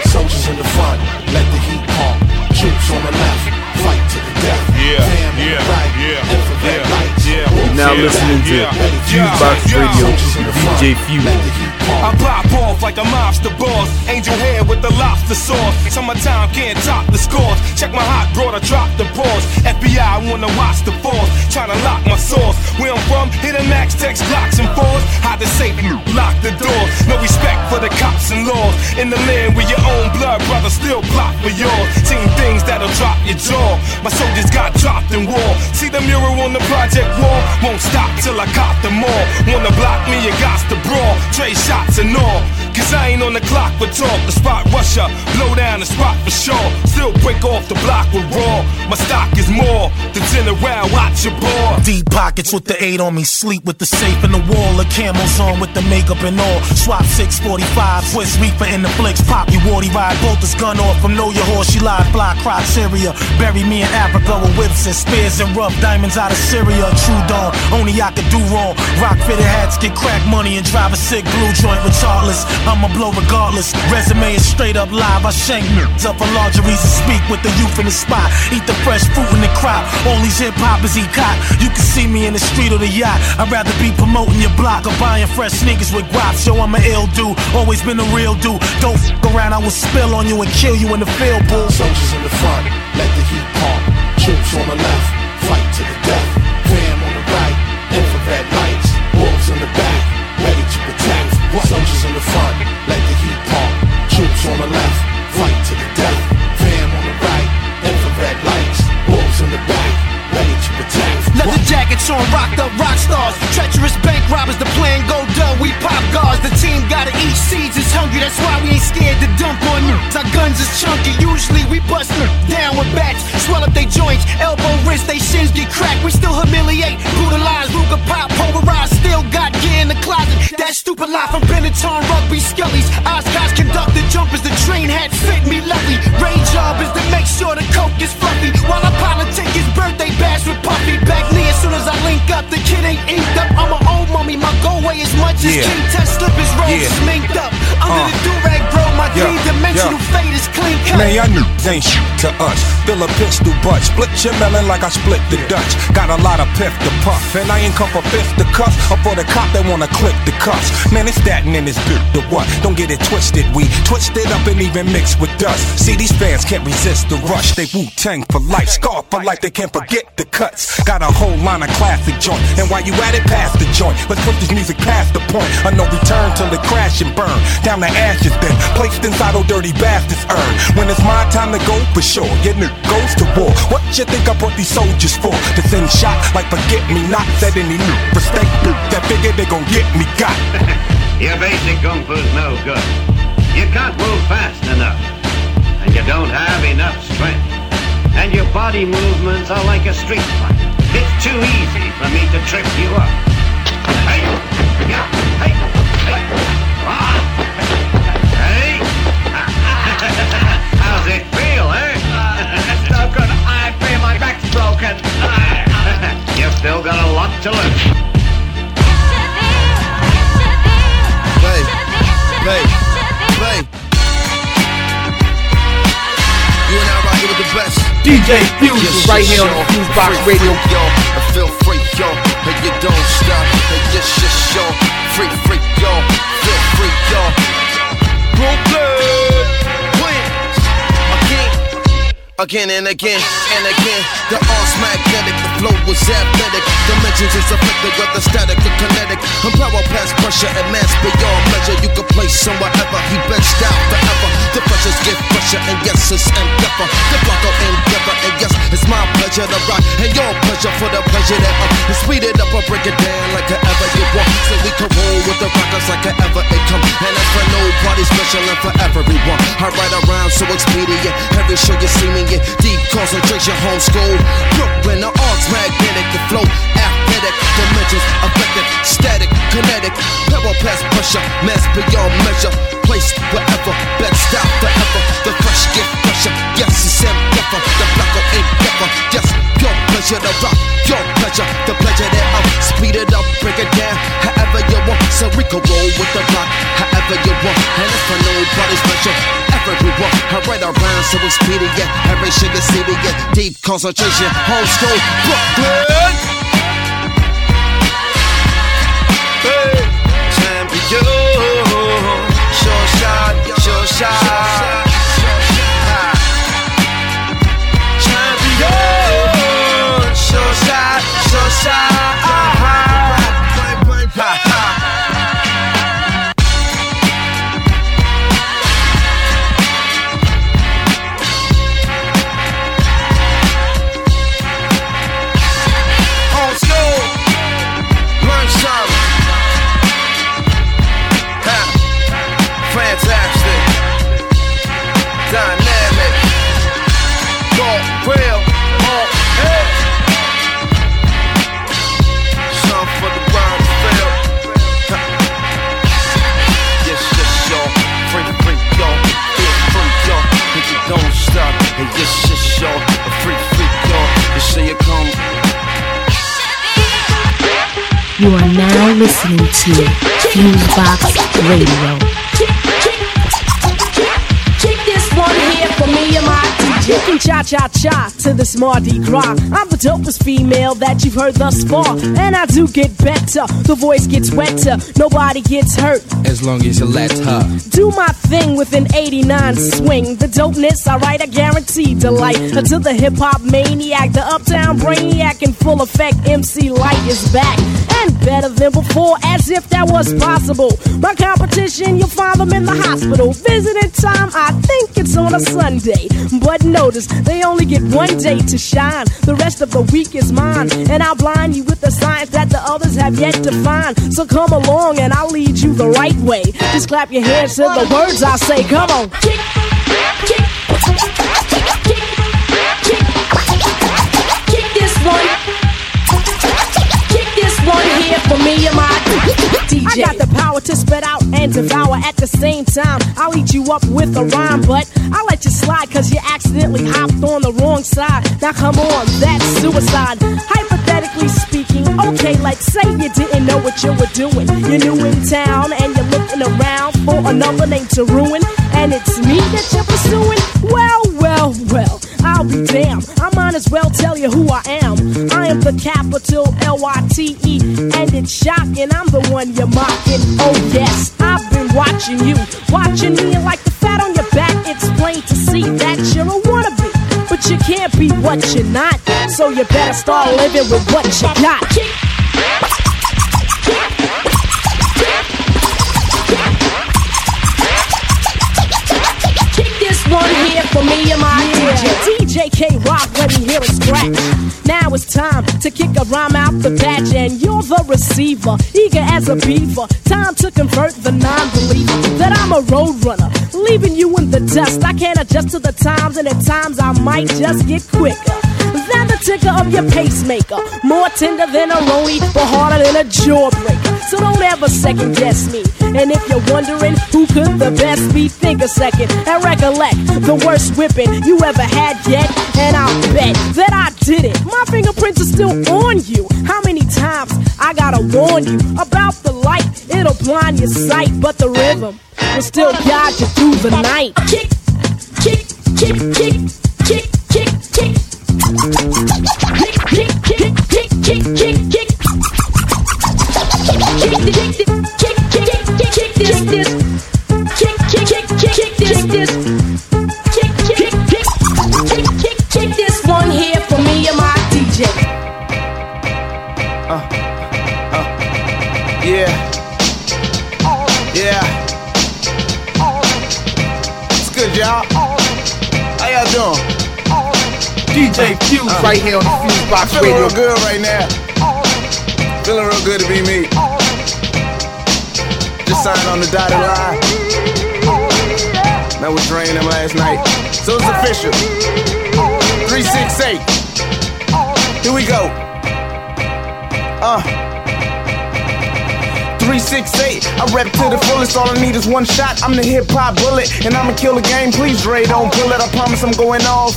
Soldiers in the front, let the heat pump. Troops on the left, fight to the death. You're now listening to Fuse Box Radio, DJ Fuse. I pop off like a mobster boss. Angel hair with the lobster sauce. Summertime can't top the scores. Check my hot broad, I drop the balls. FBI wanna watch the force. Tryna lock my source. Where I'm from, hit a max, text, blocks and fours. Hide the safe, lock the doors. No respect for the cops and laws. In the land where your own blood brother still block for yours. Seen things that'll drop your jaw. My soldiers got dropped in war. See the mural on the project wall. Won't stop till I cop them all. Wanna block me, you got to brawl. Trey shot and all, cause I ain't on the clock for talk. The spot rusher, blow down the spot for sure. Still break off the block with raw. My stock is more than 10 around, watch your ball. Deep pockets with the 8 on me, sleep with the safe in the wall. The camels on with the makeup and all. Swap 645, Swiss Reaper in the flicks. Pop your warty ride, bolt this gun off from Know Your Horse. She lied, fly, criteria. Bury me in Africa with whips and spears and rough diamonds out of Syria. True dawn, only I could do wrong. Rock fitted hats, get crack money and drive a sick blue joint regardless. I'ma blow regardless. Resume is straight up live. I shank nerds up for largeries and speak with the youth in the spot. Eat the fresh fruit in the crop. All these hip hoppers eat cot. You can see me in the street or the yacht. I'd rather be promoting your block or buying fresh sneakers with guaps. Yo, I'm an ill dude. Always been a real dude. Don't f*** around. I will spill on you and kill you in the field, boo. Soldiers in the front. Let the heat pump. Troops on the left. Fight to the death. Fam on the right. Infrared lights. Wolves in the back. Ready to protect. Soldiers in the front. Let the heat pump. Troops on the left. Fight to the death. Fam on the right. Infrared lights. Wolves in the back. Ready to protect. Leather jackets on rocked up rock stars. Treacherous bank robbers, the plan go done. We pop guards, the team gotta eat seeds. It's hungry, that's why we ain't scared to dump on them. Our guns is chunky, usually we bust them down with bats. Swell up they joints, elbow, wrist, they shins get cracked. We still humiliate, brutalize, Ruger pop, pulverize. Still got gear in the closet. That stupid lie from Benetton, rugby scullies. Oscars conduct the jumpers, the train hat fit me lucky. Rain job is to make sure the coke is fluffy. While I politic his birthday bash with Puffy back. As soon as I link up, the kid ain't inked up. I'm an old mummy, my go way as much as King Test slip his road sminked up. Under the do-rag, bro, my three-dimensional fate is clean cut. Man, y'all niggas ain't shit to us. Fill a pistol butt, split your melon like I split the Dutch. Got a lot of piff to puff, and I ain't come for fifth to cuff. Or for the cop that wanna clip the cuffs. Man, it's that and then it's bit to what? Don't get it twisted, we twist it up and even mix with dust. See, these fans can't resist the rush. They Wu-Tang for life, scar for life, they can't forget the cuts. Got a whole line of classic joint, and while you at it, pass the joint. Let's put this music past the point. I know return till it crash and burn. Down the ashes then, placed inside old dirty bastards urn. When it's my time to go, for sure, your nigga goes to war. What you think I brought these soldiers for? To send shot like forget-me-nots at any new mistake. That figure they gon' get me got. Your basic kung fu's no good. You can't move fast enough, and you don't have enough strength. And your body movements are like a street fight. It's too easy for me to trip you up. Hey, yeah, hey, hey, ah, hey. How's it feel, eh? It's no good. I feel my back's broken. You've still got a lot to learn. Play. You and I rockin' with the best. DJ Fusion right here on Fuse Box Radio. Yo, I feel free, yo. And you don't stop. And it's just yo. Free, yo. Feel free, yo. Brooklyn wins again and again. The art's magnetic, the flow was athletic. Dimensions is affected with the static and kinetic. And power past pressure and mass beyond measure. You can place somewhere ever. He benched out forever. The pressures get fresher, and yes, it's endeavor. The block will endeavor, and yes, it's my pleasure to rock. And your pleasure for the pleasure that up. And speed it up or break it down like however you want. So we can roll with the rockers like however it come. And that's for nobody special and for everyone. I write around so expedient. Every show you see me in. Deep concentration, homeschool. Brooklyn, the arts magnetic, the flow athletic, dimensions affected, static, kinetic, power past pressure, mass beyond measure, placed wherever, bed stop forever, the fresh get pressure, yes it's endeavor, the black or endeavor, yes, your pleasure to rock, your pleasure, the pleasure thereof, speed it up, break it down, however you want, so we can roll with the rock, however you want, and it's for nobody's pleasure, everyone, I write around so expedient, every shit is serious, deep concentration, homeschool, Brooklyn! Yo, sure shot. Champion, sure shot. You are now listening to Fuse Box Radio. cha-cha-cha to this Mardi Gras. I'm the dopest female that you've heard thus far, and I do get better. The voice gets wetter, nobody gets hurt, as long as you let her do my thing with an 89 swing. The dopeness, alright, I guarantee delight until the hip-hop maniac, the uptown brainiac in full effect. MC Lyte is back, and better than before, as if that was possible. My competition, you'll find them in the hospital. Visiting time, I think it's on a Sunday, but notice, they only get one day to shine. The rest of the week is mine, and I'll blind you with the signs that the others have yet to find. So come along and I'll lead you the right way. Just clap your hands to the words I say. Come on. Kick, kick, kick, kick, kick, kick this one. Kick this one here for me and my... I got the power to spit out and devour at the same time. I'll eat you up with a rhyme, but I'll let you slide, cause you accidentally hopped on the wrong side. Now come on, that's suicide. Hypothetically speaking, okay, like say you didn't know what you were doing. You're new in town and you're looking around for another name to ruin, and it's me that you're pursuing? Well, I'll be damned. I might as well tell you who I am. I am the capital Lyte, and it's shocking. I'm the one you're mocking. Oh yes, I've been watching you, watching me, and like the fat on your back, it's plain to see that you're a wannabe, but you can't be what you're not. So you better start living with what you got. Kick, kick, kick, kick this one here for me and my DJ K Rock, let me hear it scratch. Now it's time to kick a rhyme out the patch, and you're the receiver, eager as a beaver. Time to convert the non-believer that I'm a road runner, leaving you in the dust. I can't adjust to the times, and at times I might just get quicker than the ticker of your pacemaker, more tender than a lonely, but harder than a jawbreaker. So don't ever second guess me, and if you're wondering who could the best be, think a second and recollect the worst whipping you ever had yet, and I'll bet that I did it. My fingerprints are still on you. How many times I gotta warn you about the light? It'll blind your sight, but the rhythm will still guide you through the night. Kick, kick, kick, kick, kick, kick, kick. Kick, kick, kick, kick, kick, kick, kick, kick, kick, kick this, this. Kick, kick, kick, kick, this, this. Kick, kick, kick, kick, kick, kick this one here for me and my DJ. Yeah. It's good, y'all. How y'all doing? DJ Fuse right here on the Fuse Box Radio. Feeling real good right now. Feeling real good to be me. Just signed on the dotted line. That was Drain them last night. So it's official. 368. Here we go. 368, I rep to the fullest, all I need is one shot. I'm the hip-hop bullet, and I'ma kill the game. Please, Dre, don't pull it, I promise I'm going off,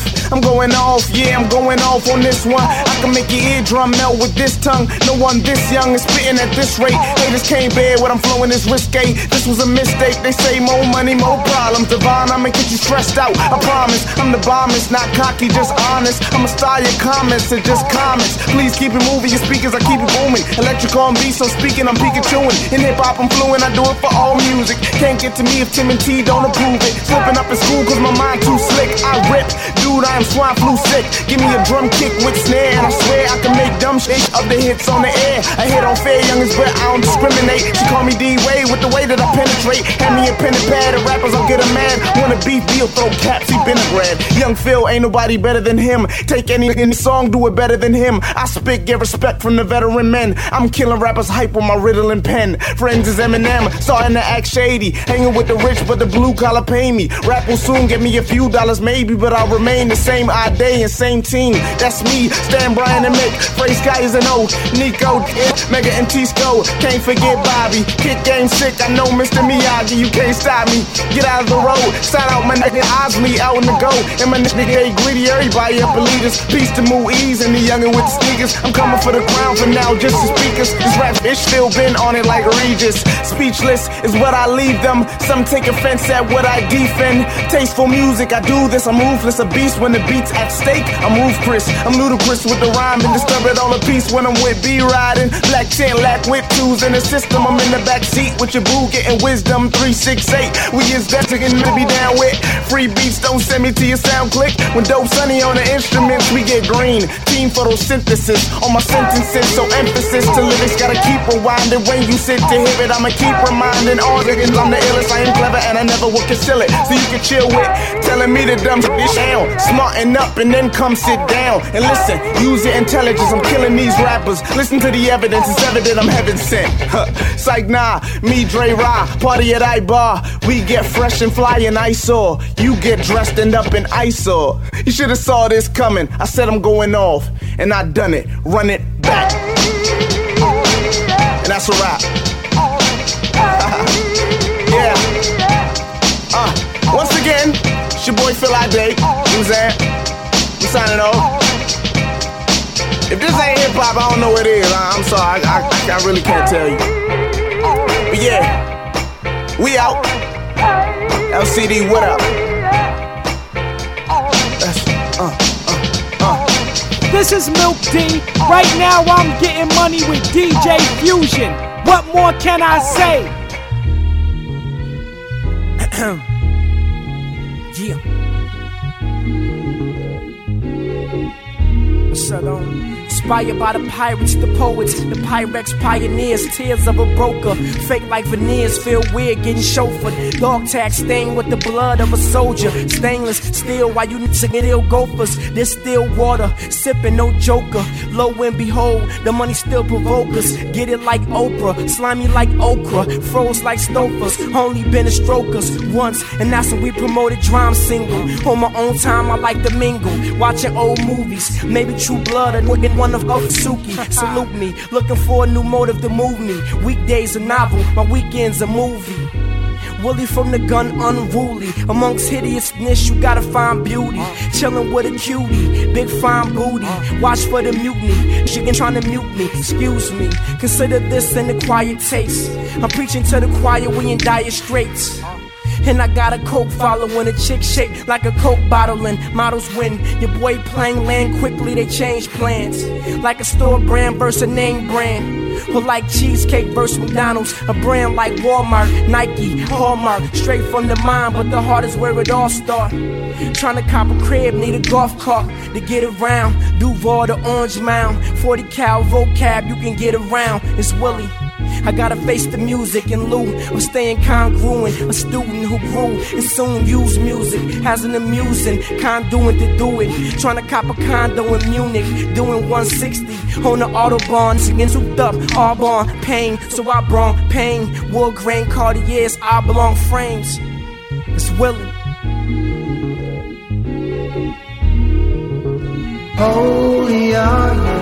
yeah, I'm going off on this one. I can make your eardrum melt with this tongue. No one this young is spitting at this rate. Haters can't bear what I'm flowing is risque. This was a mistake, they say more money, more problems. Divine, I'ma get you stressed out, I promise. I'm the bombest, not cocky, just honest. I'ma style your comments and just comments. Please keep it moving, your speakers, I keep it booming. Electrical and beats, I'm speaking, I'm Pikachuing. In hip-hop, I'm fluent, I do it for all music. Can't get to me if Tim and T don't approve it. Flipping up in school cause my mind too slick. I rip, dude, I am swine flu sick. Give me a drum kick with snare, and I swear I can make dumb shit of the hits on the air. I hit on fair youngins, but I don't discriminate. She call me D-Way with the way that I penetrate. Hand me a pen and pad, the rappers, I'll get a mad. Wanna beef, deal, throw caps, he been a grad. Young Phil, ain't nobody better than him. Take any song, do it better than him. I spit, get respect from the veteran men. I'm killing rappers hype with my riddling pen. Friends is Eminem, starting to act shady. Hanging with the rich, but the blue collar pay me. Rap will soon get me a few dollars maybe, but I'll remain the same ID and same team. That's me, Stan, Brian, and Mick. Frey Sky is an O, Nico, Mega and T-Sco. Can't forget Bobby, Kid Game sick. I know Mr. Miyagi, you can't stop me. Get out of the road, shout out my nigga Osley out in the go. And my nigga Gritty, everybody up leaders. Peace to Mooees and the youngin' with the sneakers. I'm coming for the crown for now, just the speakers. This rap is still been on it like Regis. Speechless is what I leave them. Some take offense at what I defend. Tasteful music, I do this, I'm ruthless, a beast when the beat's at stake. I'm ruthless, I'm ludicrous with the rhyme and disturb it all apiece when I'm with B riding. Black 10, lack whip twos in the system. I'm in the back seat with your boo getting wisdom. 368, we is that to be down with. Free beats, don't send me to your sound click. When Dope Sunny on the instruments, we get green. Team photosynthesis on my sentences, so emphasis to lyrics gotta keep rewinding. When you sit to hear it, I'ma keep reminding all niggas I'm the illest. I am clever and I never will conceal it. So you can chill with telling me the dumb shit down. Smarten up and then come sit down and listen. Use your intelligence. I'm killing these rappers. Listen to the evidence. It's evident I'm heaven sent. Psych nah, me Dre Ra, party at I bar. We get fresh and fly in eyesore. You get dressed and up in eyesore. You should have saw this coming. I said I'm going off, and I done it. Run it back, and that's a wrap. Yeah. Once again, it's your boy Phil Ade. You Zan. We signing off. If this ain't hip hop, I don't know what it is. I'm sorry, I really can't tell you. But yeah, we out. LCD, what up? This is Milk D. Right now I'm getting money with DJ Fusion. What more can I say? Yeah. Shalom. Inspired by the pirates, the poets, the Pyrex pioneers, tears of a broker, fake like veneers, feel weird getting chauffeured, dog tags stained with the blood of a soldier, stainless steel while you singing ill gophers, there's still water, sipping no joker, lo and behold, the money still provoke us, get it like Oprah, slimy like okra, froze like stofers, only been a strokers once, and that's when we promoted drum single, on my own time I like to mingle, watching old movies, maybe True Blood or looking one of Osuki, salute me, looking for a new motive to move me, weekdays a novel, my weekends a movie, Willie from the gun unruly, amongst hideousness you gotta find beauty, chillin' with a cutie, big fine booty, watch for the mutiny, she can tryna mute me, excuse me, consider this an acquired taste, I'm preaching to the choir, we in dire straits. And I got a coke following a chick shaped like a coke bottle and models win. Your boy playing land quickly, they change plans. Like a store brand versus a name brand. Or like cheesecake versus McDonald's. A brand like Walmart, Nike, Hallmark. Straight from the mind, but the heart is where it all starts. Trying to cop a crib, need a golf cart to get around. Duval to Orange Mound. 40 cal vocab, you can get around. It's Willie. I gotta face the music in lieu of staying congruent. A student who grew and soon used music as an amusing conduit to do it. Tryna cop a condo in Munich, doing 160 on the Autobahn. Singing souped up, Arbonne, pain, so I brought pain. Wood grain, Cartiers, oblong frames. It's Willie. Holy are you,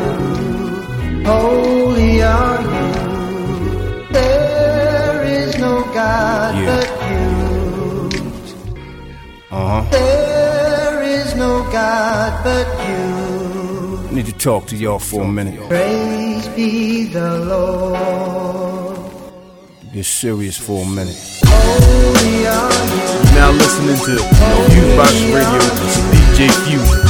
holy are you. There is no God but you. There is no God but you. I need to talk to y'all for a minute. Praise be the Lord. Get serious for a minute. Holy are you. Now listening to Fuse Box Radio with DJ Fusion.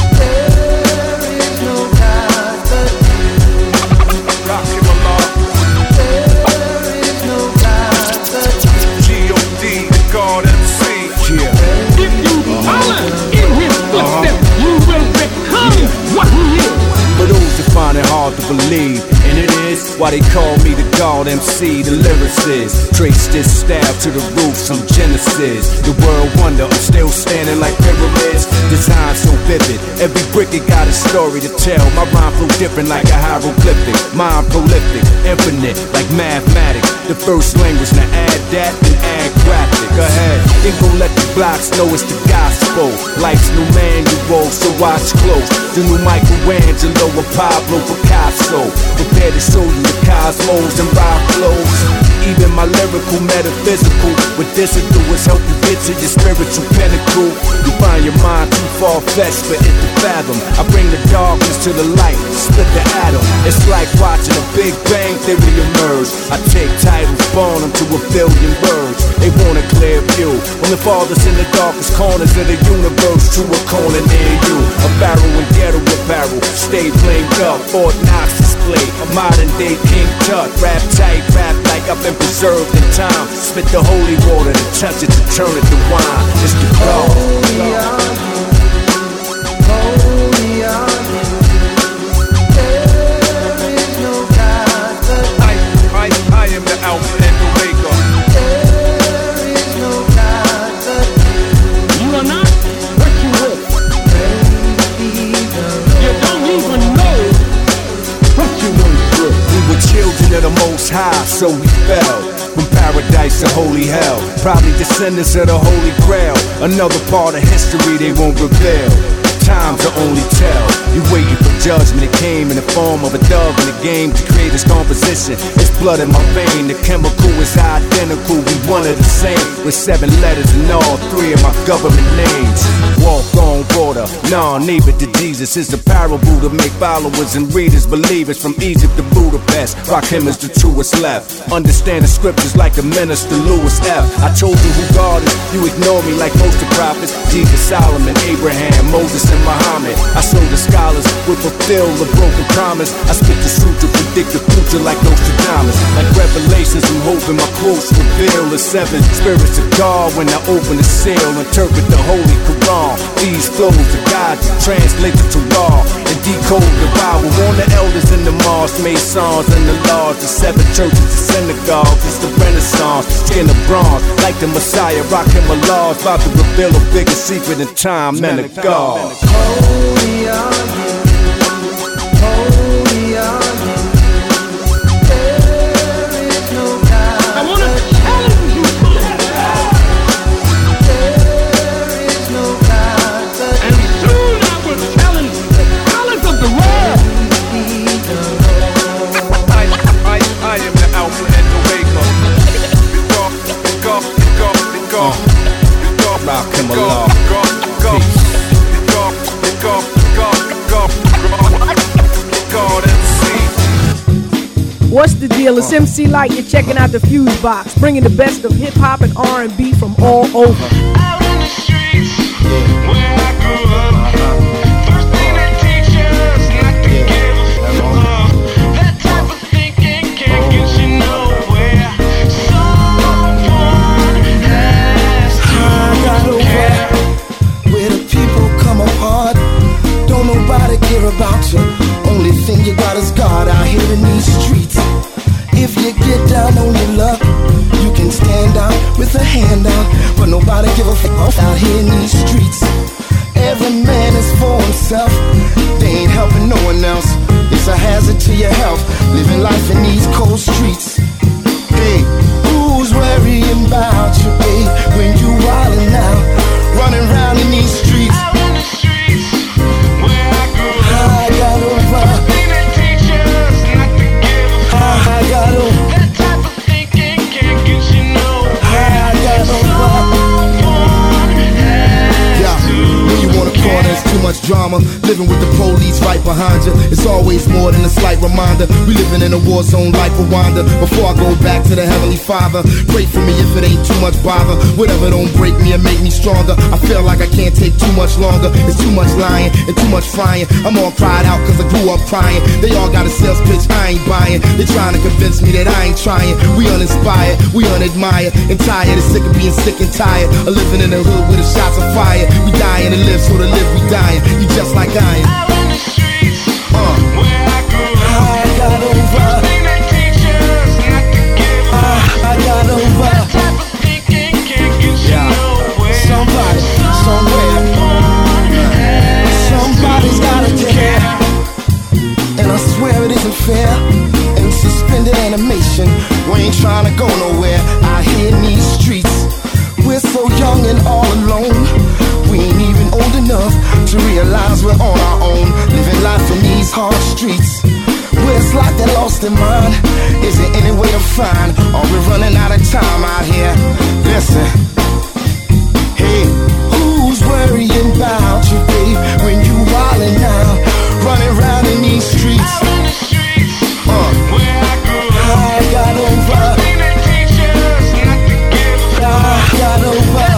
Find it hard to believe, and it is why they call me the God MC, the lyricist. Trace this staff to the roots from Genesis. The world wonder, I'm still standing like pyramids. Design so vivid, every brick it got a story to tell. My rhyme flow different like a hieroglyphic. Mind prolific, infinite, like mathematics. The first language, now add that and add graphic. Go ahead, then go let the blocks know it's the gospel. Life's new manual, so watch close. The new Michelangelo or Pablo Picasso. Prepare to show you the cosmos and ride flows. Even my lyrical, metaphysical. What this will do is help you get to your spiritual pinnacle. You find your mind too far-fetched for it to fathom. I bring the darkness to the light, split the atom. It's like watching a Big Bang Theory emerge. I take titles, bond them to a billion birds. They want a clear view. When the farthest in the darkest corners of the universe, to a corner near you. A barrel and ghetto apparel, stay blamed up, Fort Knox display. A modern day King Tut, rap tight, rap like I've been preserved in time. Spit the holy water to touch it, to turn it to wine. It's the glow. The most high, so we fell from paradise to holy hell. Probably descendants of the holy grail. Another part of history they won't reveal. Time to only tell. You waiting for judgment. It came in the form of a dove in a game to create its composition. It's blood in my vein. The chemical is identical. We one of the same with 7 letters in all 3 of my government names. Walk on water. Nah, neighbor to Jesus. It's a parable to make followers and readers believers. From Egypt to Budapest, Rakim is the truest left. Understand the scriptures like the minister Louis F. I told you who God is. You ignore me like most of the prophets. Jesus, Solomon, Abraham, Moses, and Muhammad. I show the scholars will fulfill the broken promise. I spit the suit to predict the future like Nostradamus. Like revelations, I'm hoping my quotes reveal the 7 spirits of God. When I open the seal, interpret the Holy Quran. These flows of God translate the Torah and decode the Bible. On the elders in the mosque, Masons and the laws, the 7 churches, the synagogues. It's the Renaissance, skin of bronze, like the Messiah, rocking my laws, about to reveal a bigger secret in time and a God. Holy are you, holy are you, there is no God. I want to challenge you to that. There is no God. And soon I will challenge the talent of the world. I am the Alpha and the Omega. Rock him along. What's the deal? It's MC Lyte. You're checking out the Fuse Box, bringing the best of hip hop and R&B from all over. Out in the streets, where I grew up, first thing they teach us not to give love. That type of thinking can't get you nowhere. Someone has to care. Where the people come apart, don't nobody care about you. Only thing you got is God out here in these streets. If you get down on your luck, you can stand out with a handout, but nobody give a fuck out here in these streets. Every man is for himself, they ain't helping no one else. It's a hazard to your health, living life in these cold streets. Hey, who's worrying about you, hey, when you wildin' out, running around in these streets? Out in the streets, where I grew up, I gotta run. There's too much drama, living with the police right behind you. It's always more than a slight reminder. We living in a war zone like Rwanda. Before I go back to the Heavenly Father, pray for me if it ain't too much bother. Whatever don't break me and make me stronger. I feel like I can't take too much longer. It's too much lying and too much frying. I'm all cried out cause I grew up crying. They all got a sales pitch I ain't buying. They trying to convince me that I ain't trying. We uninspired, we unadmired, and tired and sick of being sick and tired of living in the hood where the shots are fired. We dying to live so the if we dying, you just like I am. Out in the streets, where I grew up, I got over. First thing they teach us not to give up. I got over. That type of thinking can't get you nowhere. Somebody, somewhere, somebody's gotta care. And I swear it isn't fair. And suspended animation, we ain't trying to go nowhere. I hear in these streets, we're so young and all alone. We ain't even old enough to realize we're on our own, living life in these hard streets. Where it's like they're lost in mind. Is there any way to find? Are we running out of time out here? Listen, hey, who's worrying about you, babe, when you wildin' out, running around in these streets? Out in the streets, where I grew up, I got over. First thing they teach us not to give up. I got over. Yeah.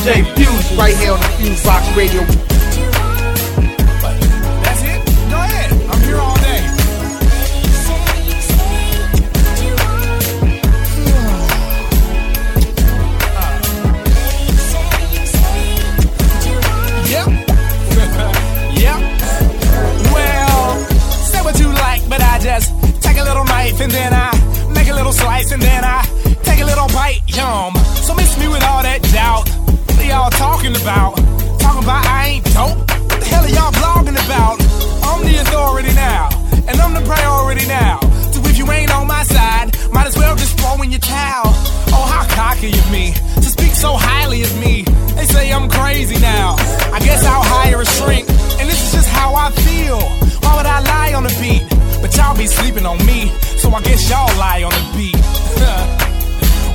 DJ Fusion, right here on the Fuse Box Radio. That's it? Go ahead. I'm here all day. Yep. Yep. Well, say what you like, but I just take a little knife and then I make a little slice and then I take a little bite, yum. So miss me with all that doubt. What are y'all talking about? Talking about I ain't dope? What the hell are y'all blogging about? I'm the authority now, and I'm the priority now. So if you ain't on my side, might as well just throw in your towel. Oh, how cocky of me to speak so highly of me. They say I'm crazy now. I guess I'll hire a shrink, and this is just how I feel. Why would I lie on the beat? But y'all be sleeping on me, so I guess y'all lie on the beat.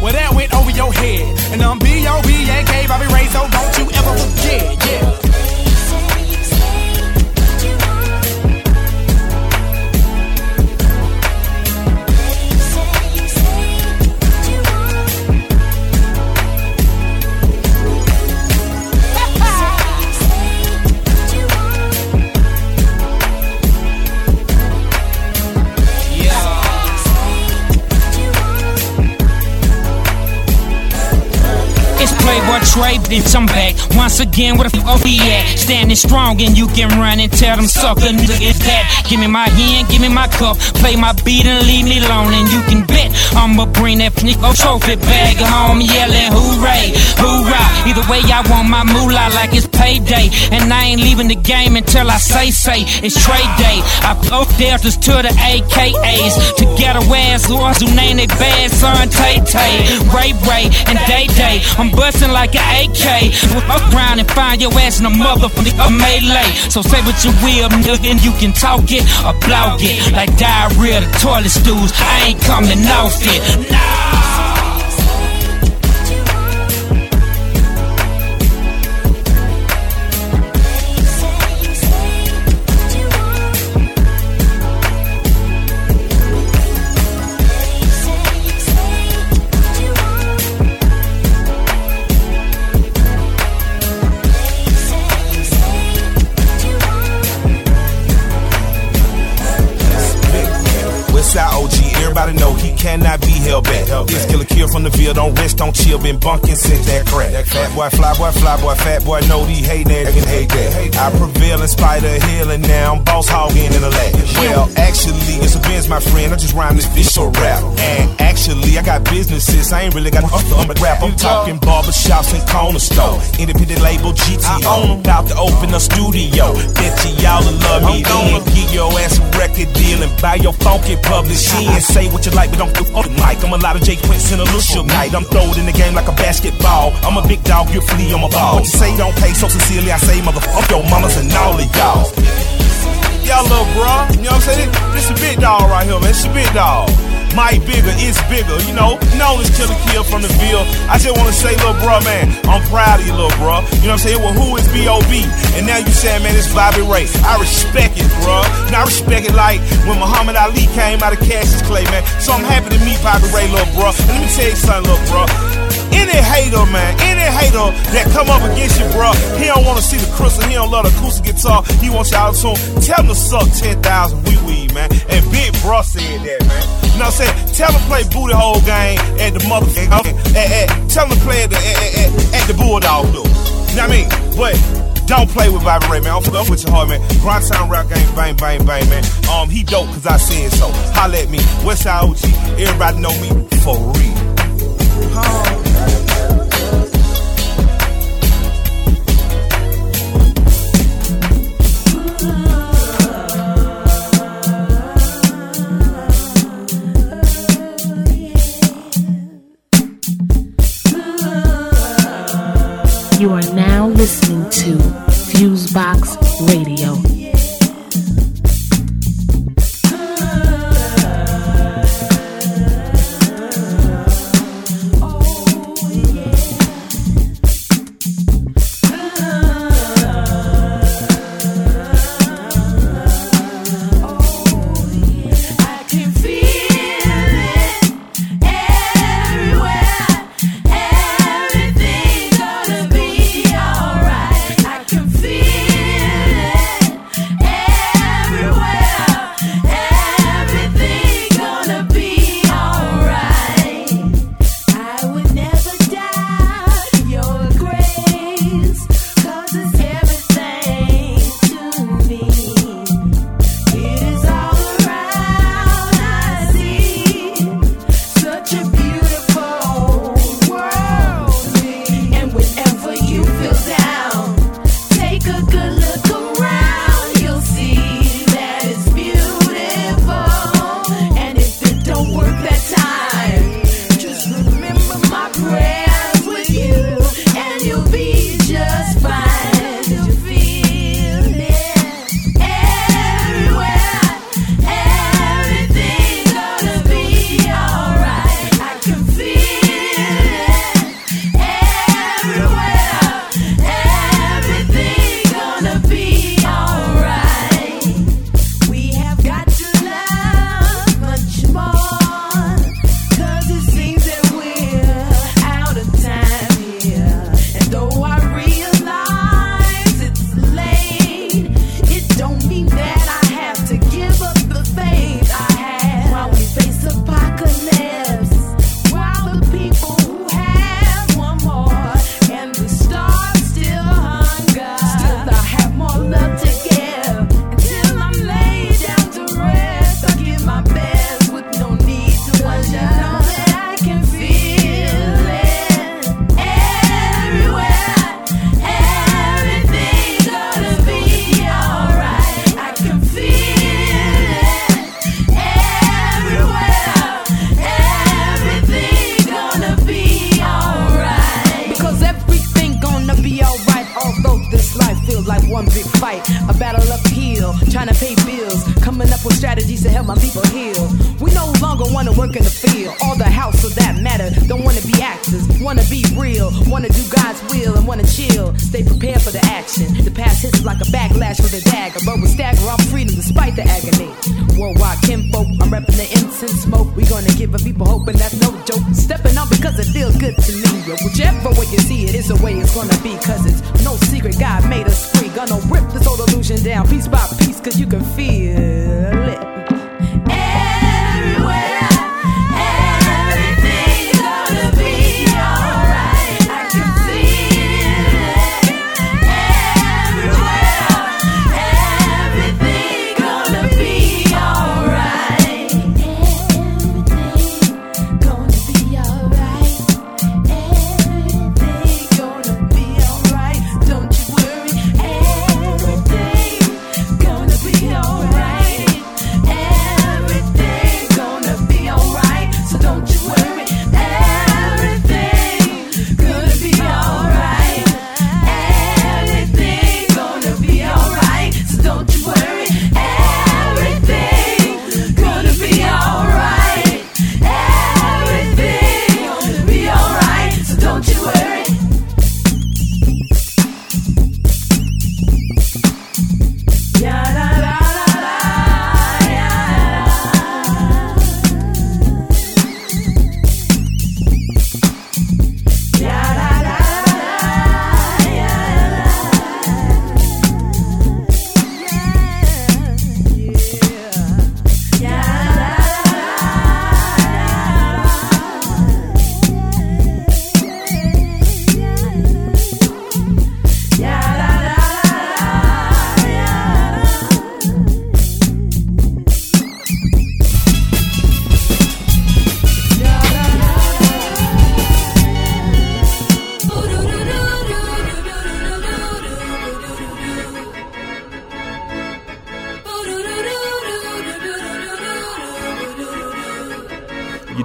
Well, that went over your head, and I'm B-O-B-A-K, Bobby Ray, so don't you ever forget, yeah. Dre, bitch, I'm back once again. Where the fuck he at? Standing strong and you can run and tell them sucker nigga is that. Give me my hand, give me my cup, play my beat and leave me alone. And you can bet I'ma bring that nigga trophy bag home, yelling hooray, hoorah. Either way, I want my moolah like it's payday, and I ain't leaving the game until I say it's trade day. I poke deltas to the AKAs, to ghetto ass lords who name they bad son Tay Tay, Ray Ray, and Day Day. I'm busting like an AK, look around and find your ass in a motherfucking melee. So say what you will, nigga, and you can talk it or blog it like diarrhea to toilet stools. I ain't coming off it, nah. Cannot be held back. This killer kill from the field. Don't rest, don't chill. Been bunking since that crack. Fat boy, fly boy, fly boy, fat boy. No, he hate that. Can hate that. I prevail in spite of hell, and now I'm boss hogging in the lab. Well, actually, it's a Benz, my friend. I just rhyme this bitch so rap. And actually, I got businesses. I ain't really got nothing to rap. I'm talking barbershops and corner store. Independent label GTO. I'm about to open a studio. Bet you y'all will love me. Don't get your ass a record deal and buy your funky publishing. Say what you like, but don't. Mike, I'm a lot of Jay Quince and a Lucia Knight. I'm throwed in the game like a basketball. I'm a big dog, you flea on my ball. What you say don't pay, so sincerely I say motherfuck your mamas and all of y'all. Y'all little bruh, you know what I'm saying? This a big dog right here, man, this a big dog. Mike bigger, it's bigger, you know. Known as Killer Kill from the field. I just wanna say, little bruh, man, I'm proud of you, little bruh. You know what I'm saying? Well, who is B.O.B.? And now you saying, man, it's Bobby Ray. I respect it, bruh. And I respect it like when Muhammad Ali came out of Cassius Clay, man. So I'm happy to meet Bobby Ray, little bruh. And let me tell you something, little bruh. Any hater, man, any hater that come up against you, bruh, he don't wanna see the crystal, he don't love the acoustic guitar, he wants y'all to tune. Tell him to suck 10,000 wee-wee, man. And Big Bruh said that, man. You know what I'm saying? Tell him to play booty hole game at the motherfucking. Tell him to play at the Bulldog, dude. You know what I mean? But don't play with Bobby Ray, man. I'm fucking with your heart, man. Grind Town Rap Game, bang, bang, bang, man. He dope because I said so. Holla at me. Westside OG. Everybody know me for real. You are now listening to Fusebox Radio.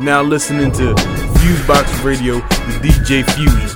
Now listening to Fuse Box Radio with DJ Fusion.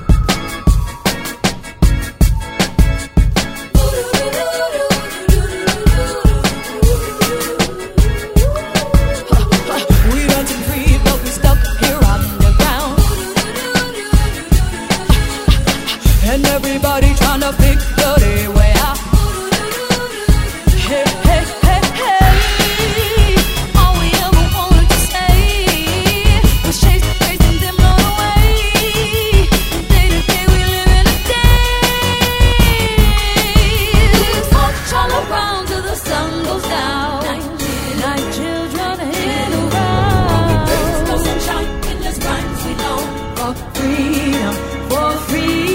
Reach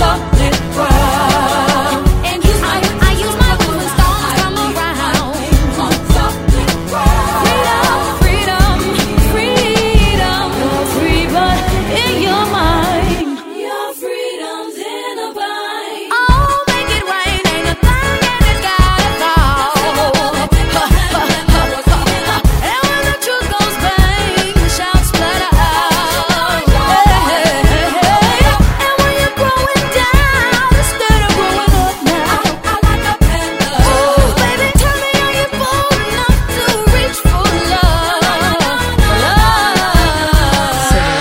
solid ground. And I use my rolling stones, come around. On solid ground. Freedom, freedom. You're free, but in your mind, your freedom's in a bind. Oh, make it rain, ain't a thing and it's gotta fall. And when the truth goes bang, the shouts splatter out. And when you're growing down, instead of growing up now, I like a panda. Oh, baby, tell me, are you bold enough to reach for love? Civil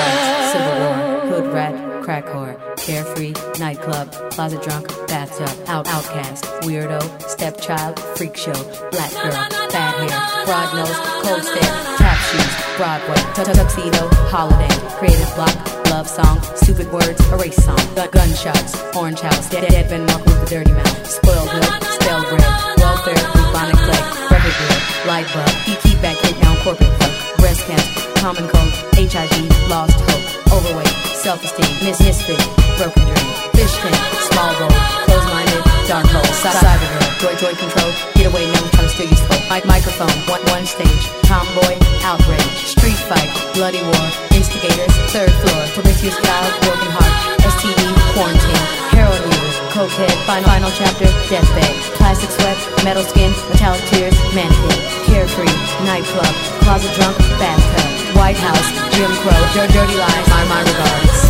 war, hood rat, crack whore, carefree, nightclub, closet drunk, bathtub, outcast, weirdo, stepchild, freak show, black girl, fat hair, broad nose, cold stare, tap shoes, Broadway, tuxedo, holiday, creative block, love song, stupid words, erase song, gunshots, orange house, dead Ben walk with a dirty mouth, spoiled hood, stale bread, welfare, bubonic plague, record deal, light bulb, keep back hit down corporate folk, breast cancer, common cold, HIV, lost hope, overweight, self-esteem, misfit, broken dream, fish tank, small bowl, close-minded, dark hole, cyber girl, joy control, get away, no time to steal your soul, microphone, one stage, tomboy, outrage, street fight, bloody war, instigators, third floor, promiscuous child, broken heart, STD, quarantine, heroin users, cokehead, final chapter, deathbed, plastic sweat, metal skin, metallic tears, mannequin, carefree, nightclub, closet drunk, bathtub, White House, Jim Crow, dirty lies, my regards.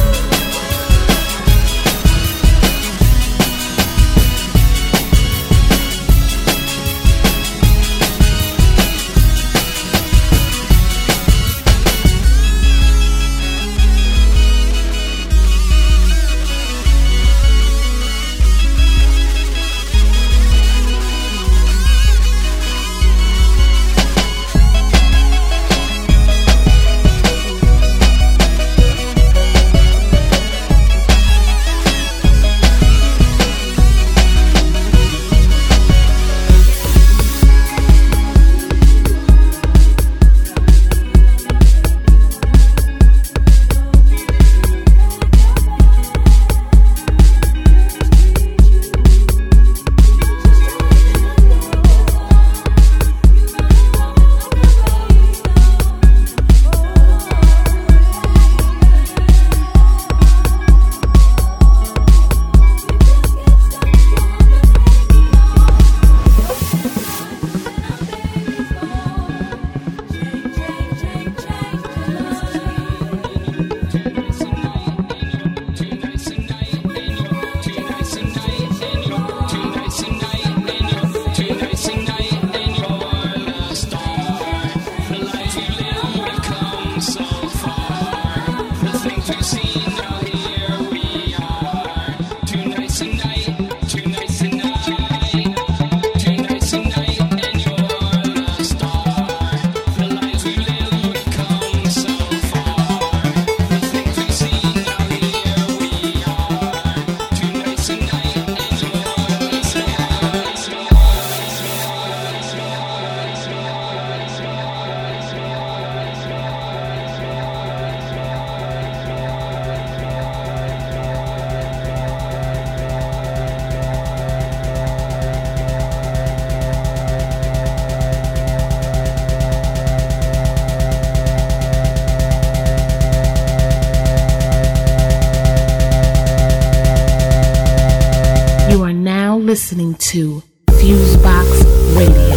You are now listening to Fuse Box Radio.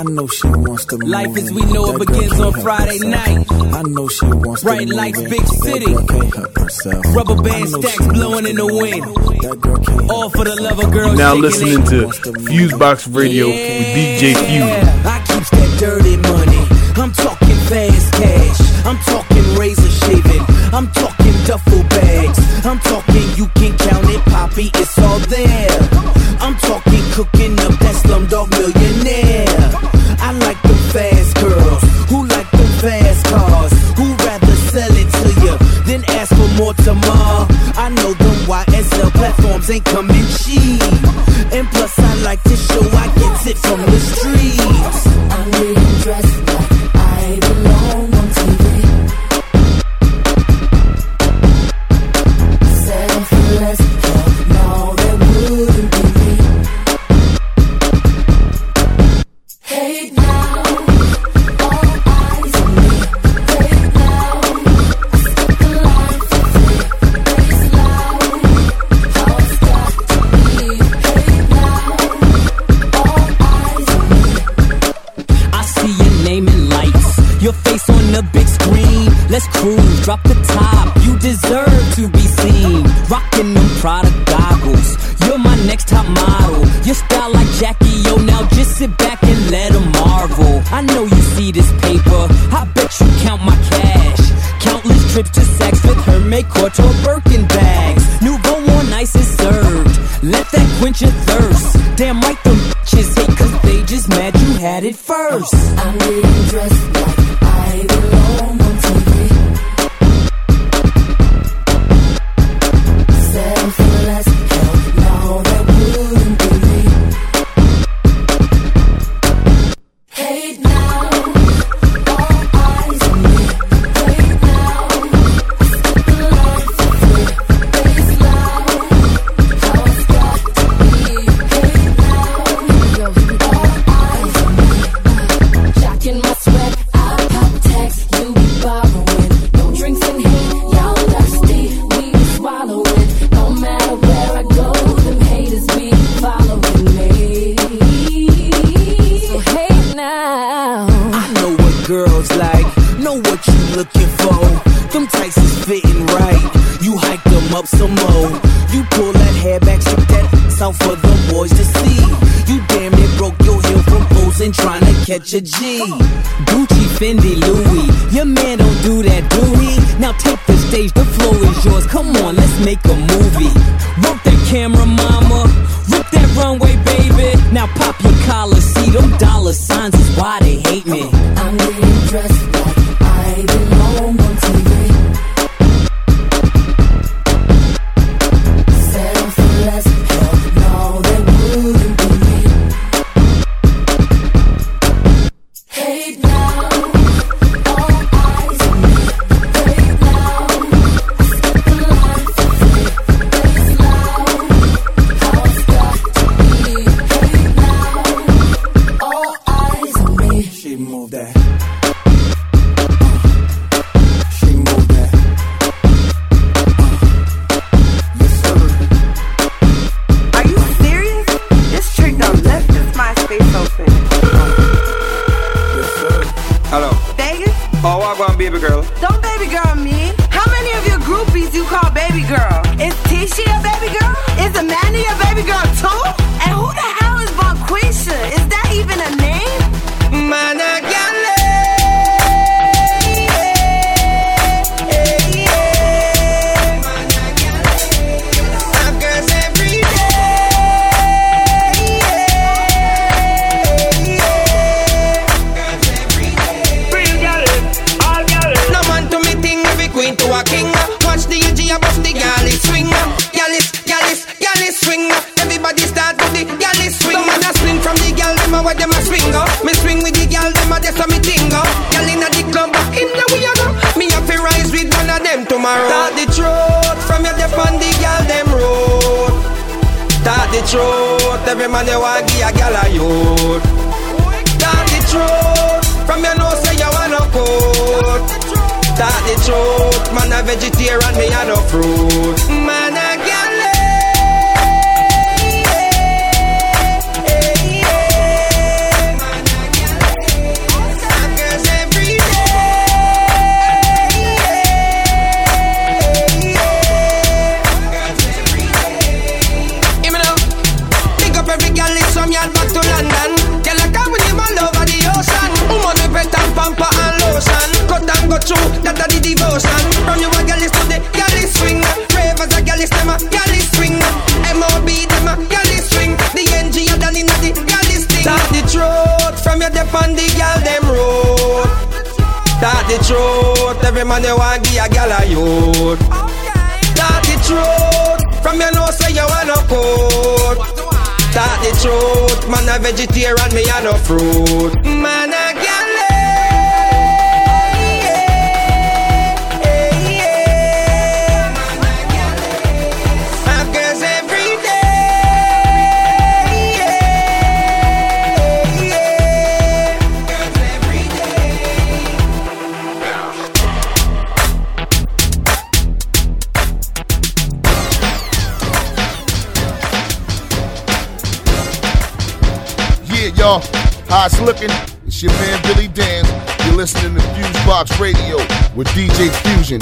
I know she wants to move. Life as we know it begins on Friday night. I know she wants to move. Bright lights, big city. Rubber band stacks blowing in the wind. All for the love of girls. Now listening to Fuse Box Radio with DJ Fuse. I keep that dirty money. I'm talking fast cash. I'm talking razor shaving. I'm talking duffel bags. I'm talking you can count it, Poppy. It's all there. I'm talking cooking up that Slumdog Millionaire. I like them fast girls who like them fast cars, who rather sell it to you than ask for more tomorrow. I know them YSL platforms ain't coming cheap, and plus I like to show I gets it from the streets. I need dress. Drop the top, you deserve to be seen. Rockin' them Prada goggles, you're my next top model. Your style like Jackie O, now just sit back and let them marvel. I know you see this paper, I bet you count my cash. Countless trips to Saks with Hermès Couture Birkin bags. Nouveau on ice is served, let that quench your thirst. Damn right them bitches hate, cause they just mad you had it first. I'm getting dressed like I belong on TV. Catch a G, Gucci, Fendi, Louis. Your man don't do that, do he? Now take the stage, the floor is yours. Come on, let's make a movie. Rope that camera, mama. Rip that runway, baby. Now pop your collar, see them dollar signs is why they hate me. I'm getting dressed like I belong on TV. Settle for less, hell no, they wouldn't be me. true, that a the devotion. From you a girl is to the girl is swing. Brave as a girl is them a girl is swing. M.O.B. them a girl is swing. The NG a done inna the girl is thing. Talk the truth from your dep on the girl them road. Talk the truth, every man you want give a girl a youth. Talk the truth from your nose say you want no coat. Talk the truth, man a vegetarian, me a no fruit. Man a girl. Y'all, how it's looking? It's your man Billy Dans. You're listening to Fuse Box Radio with DJ Fusion.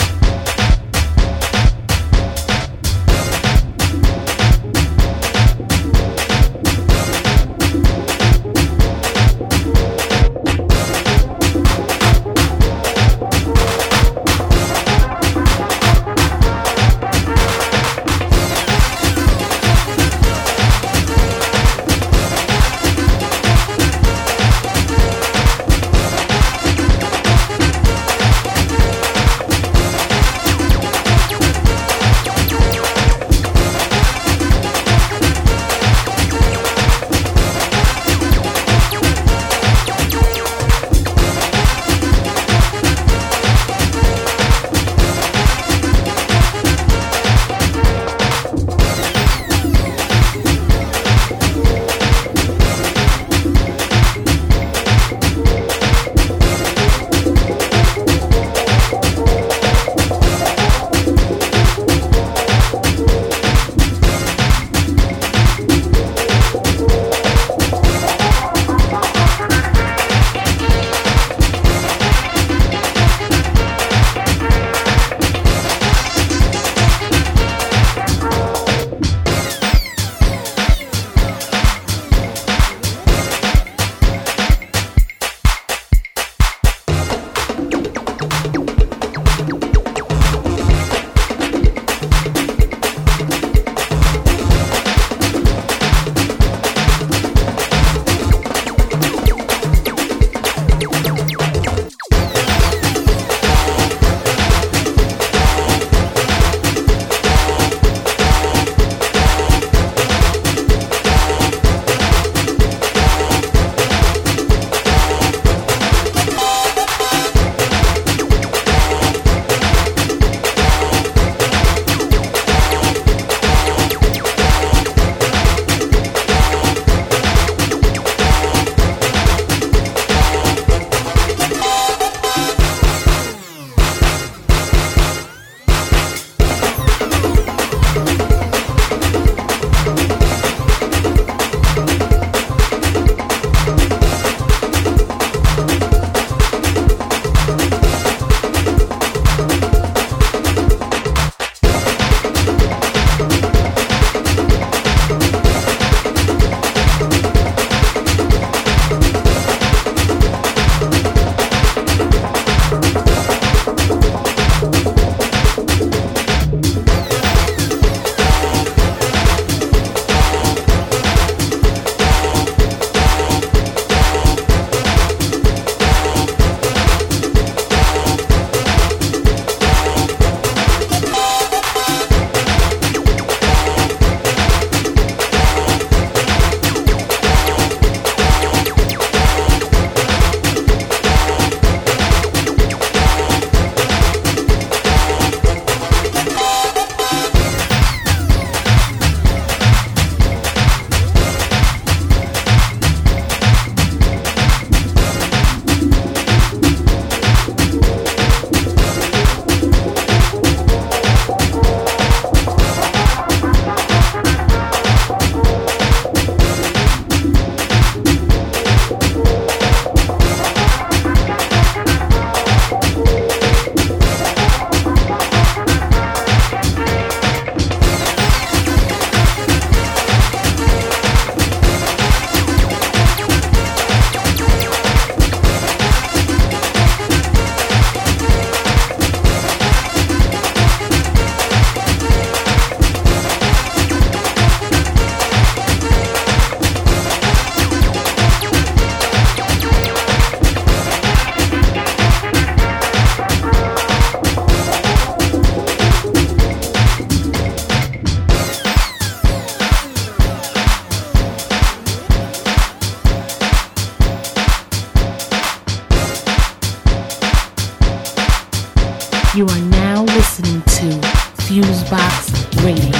You are now listening to Fuse Box Radio.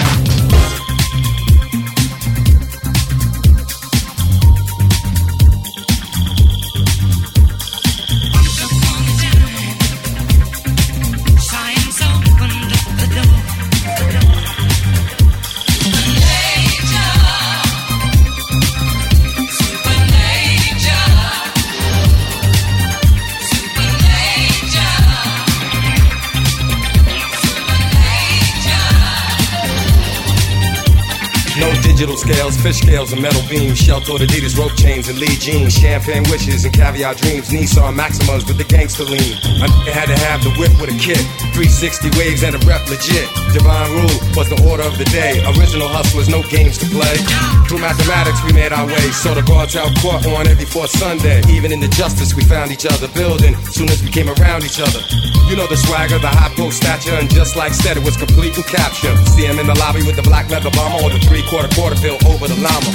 Digital scales, fish scales, and metal beams, shell-toed Adidas rope chains and Lee jeans, champagne wishes and caviar dreams, Nissan Maximas with the gangster lean. I had to have the whip with a kick, 360 waves and a rep legit. Divine rule was the order of the day, original hustlers, no games to play. Through mathematics we made our way, so the guards held court on every fourth Sunday. Even in the justice we found each other building, soon as we came around each other. You know the swagger, the hop go stature, and just like said it was complete and capture. See him in the lobby with the black leather bomber or the three-quarter quarter Porterfield over the llama.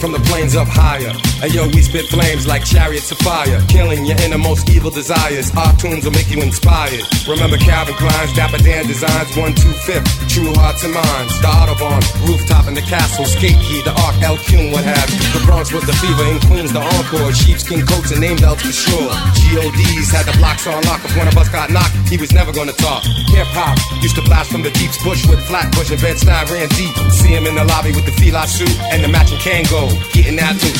From the plains up higher, and yo, we spit flames like chariots of fire, killing your innermost evil desires. Our tunes will make you inspired. Remember Calvin Klein's Dapper Dan designs, 125th, true hearts and minds. The Audubon, rooftop in the castle, skate key, the Arc, El Cune, what have you. The Bronx was the fever, in Queens the encore, sheepskin coats and name belts for sure. G.O.D.'s had the blocks on lock. If one of us got knocked, he was never gonna talk. Hip hop used to blast from the deeps, bush with Flatbush and Bed-Stuy ran deep. See him in the lobby with the fila suit and the matching Kango. Getting out to Supernature.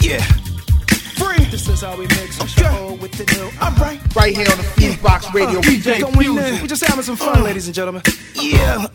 Yeah. Free. This is how we mix the show with the new. I'm right. Right here on the Fuse Box Radio. DJ Fusion. We just having some fun, ladies and gentlemen. Yeah,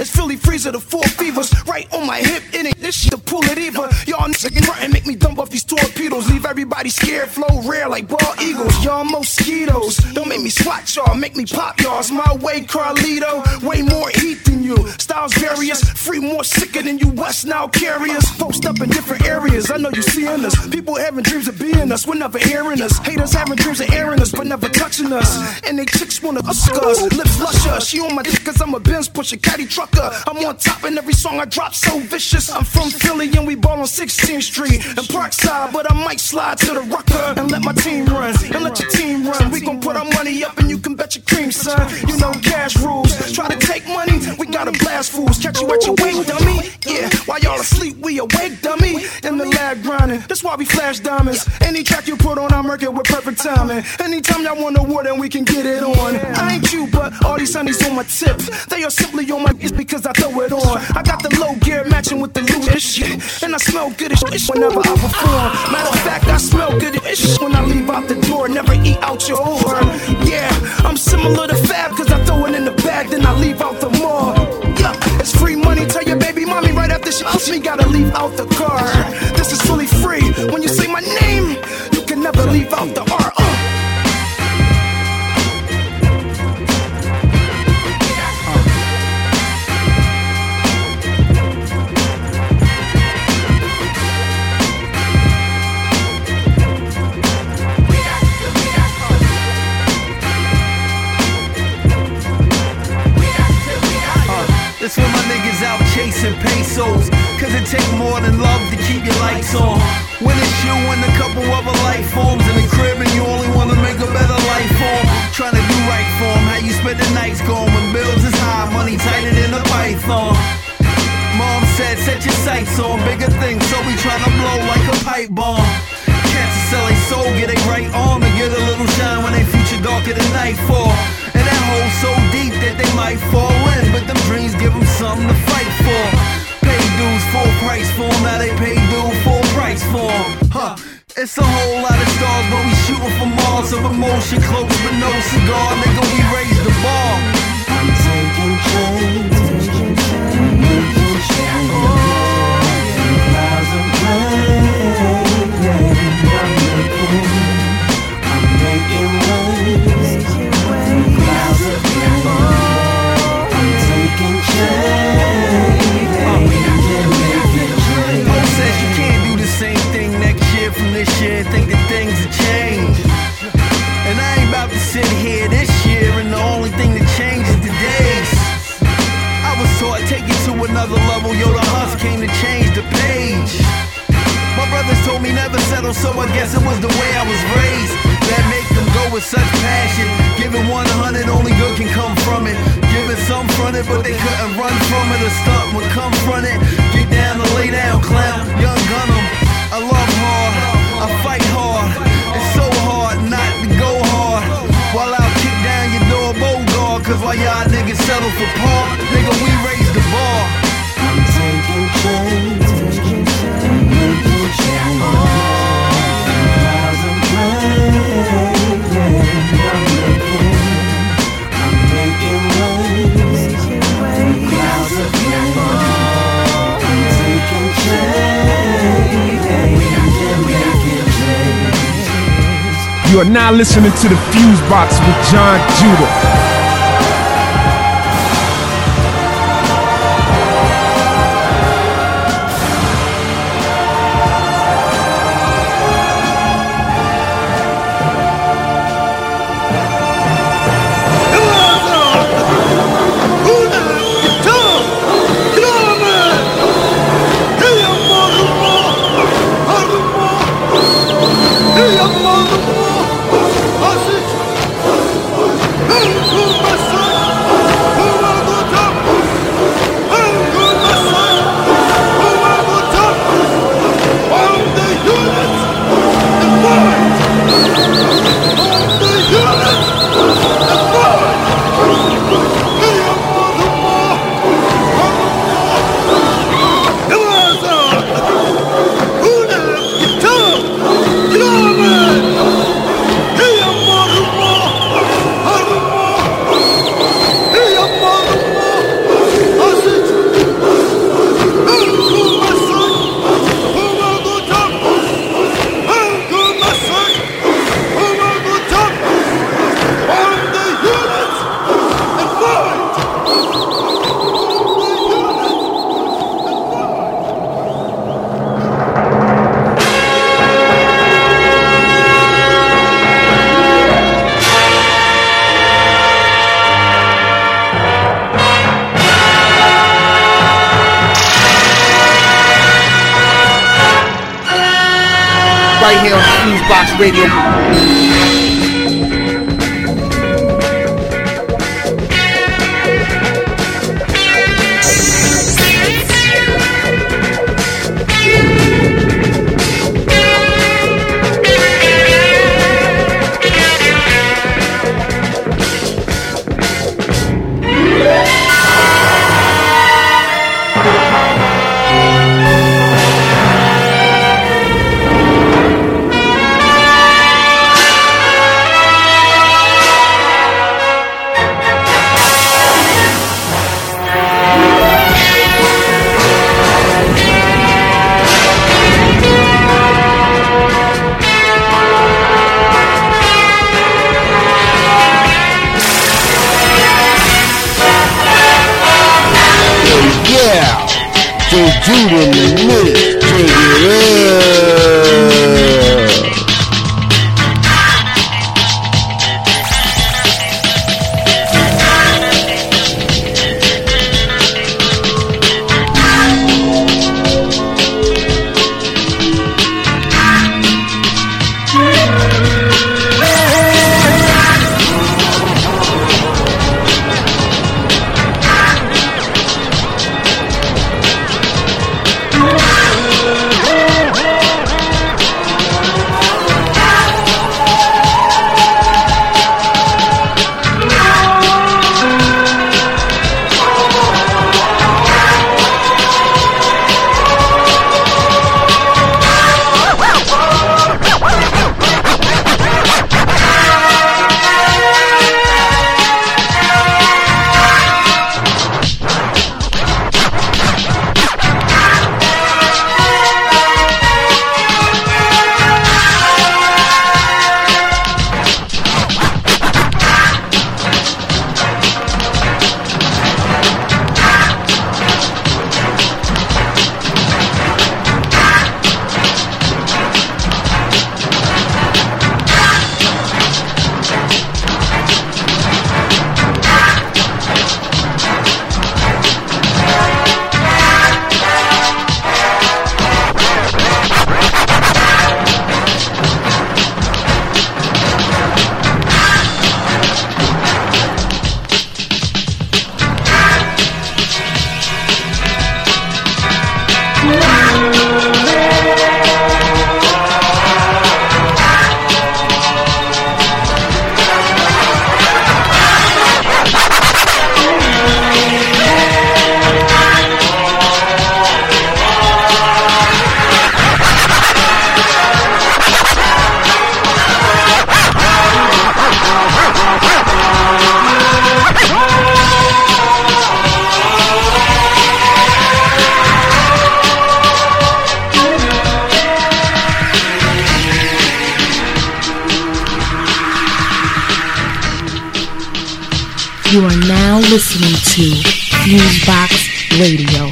it's Philly Freezer, the four fevers, right on my hip, in it. This shit to pull it either. Y'all niggas can run and make me dump off these torpedoes. Leave everybody scared, flow rare like bald eagles. Y'all mosquitoes, don't make me swat y'all, make me pop y'all. It's my way, Carlito, way more heat than you. Styles various, free more sicker than you West Nile carriers. Post up in different areas, I know you seeing us. People having dreams of being us, we're never hearing us. Haters having dreams of airing us, but never touching us, and they chicks wanna suck us, lips lusher. She on my dick cause I'm a Benz pusher, caddy trucker. I'm on top and every song I drop so vicious. I'm from Philly and we ball on 16th Street and Parkside, but I might slide to the Rucker and let my team run and let your team run. We gon' put our money up and you can bet your cream, son. You know cash rules. Try to take money, we gotta blast fools. Catch you at your wake, dummy. Yeah, while y'all asleep, we awake, dummy. In the lab grinding, that's why we flash diamonds. Any track you put on, I murk it with perfect timing. Anytime y'all want an award and we can get it on. I ain't you, but all these honeys on my tip. They are simply on my it's because I throw it on. I got the low gear matching with the loot and shit, and I smell good as shit whenever I perform. Matter of fact, I smell good as shit when I leave out the door. Never eat out your over. Yeah, I'm similar to Fab, cause I throw it in the bag, then I leave out the mall. Yeah, it's free money, tell your baby mommy right after she helps me, gotta leave out the car. This is fully free. When you say my name, you can never leave out the R. That's when my niggas out chasing pesos, cause it take more than love to keep your lights on. When it's you and a couple other life forms in the crib and you only wanna make a better life form, trying to do right for them, how you spend the nights going when bills is high, money tighter than a python. Mom said set your sights on bigger things, so we tryna blow like a pipe bomb. Cats that sell their soul, get their right arm and get a little shine when they future darker than nightfall. And that hole so deep that they might fall in, but them dreams give them something to fight for. Pay dues full price for them, now they pay dues full price for them. Huh. It's a whole lot of stars, but we shooting for Mars of emotion, close but no cigar, nigga, we raise the bar. I'm taking trains, making trains, making trains, oh, miles away. another level, yo, the hustle came to change the page. My brothers told me never settle, so I guess it was the way I was raised. That make them go with such passion. Giving 100, only good can come from it. Giving some from it, but they couldn't run from it. A stunt would come from it. Get down and lay down, clown, young gun 'em. I love hard, I fight hard. It's so hard not to go hard. While I'll kick down your door, Bogard. Cause while y'all niggas settle for par, nigga, we raise the bar. I'm taking change, taking change, making change. A thousand plays, yeah, I'm making waves, clouds of change. I'm taking change, yeah, making change. You are now listening to the Fuse Box with John Judah. Radio. You are now listening to Fuse Box Radio,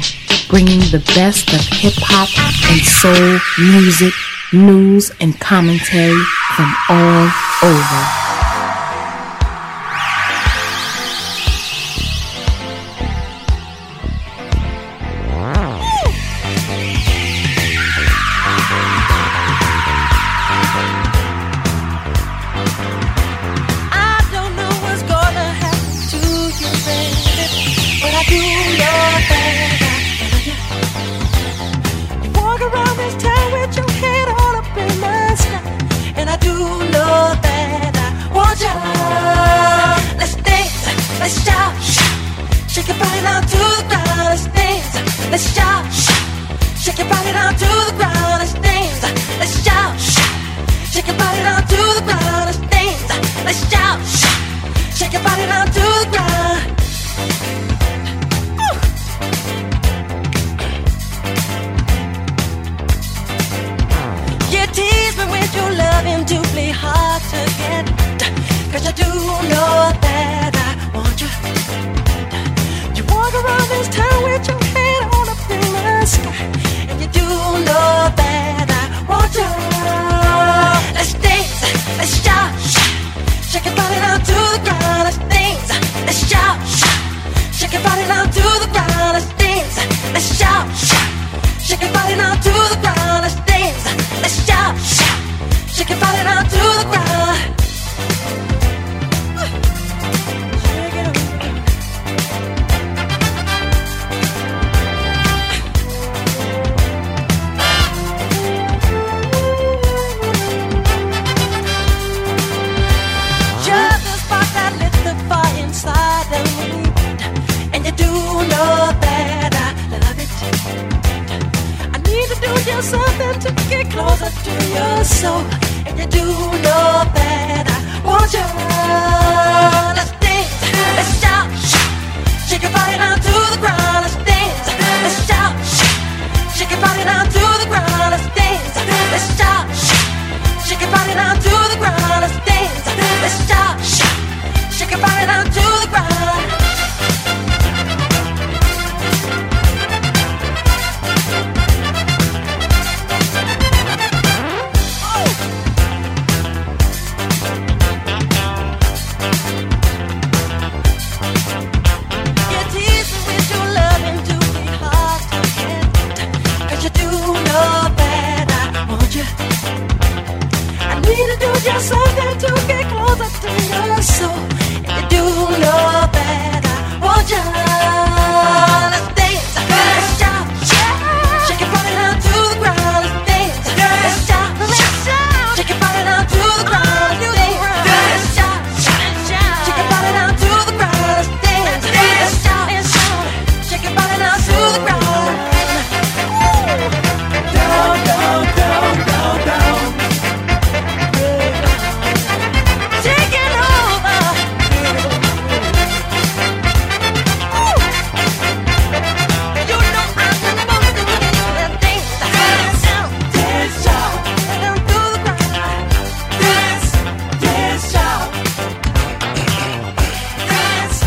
bringing the best of hip-hop and soul music, news, and commentary from all over.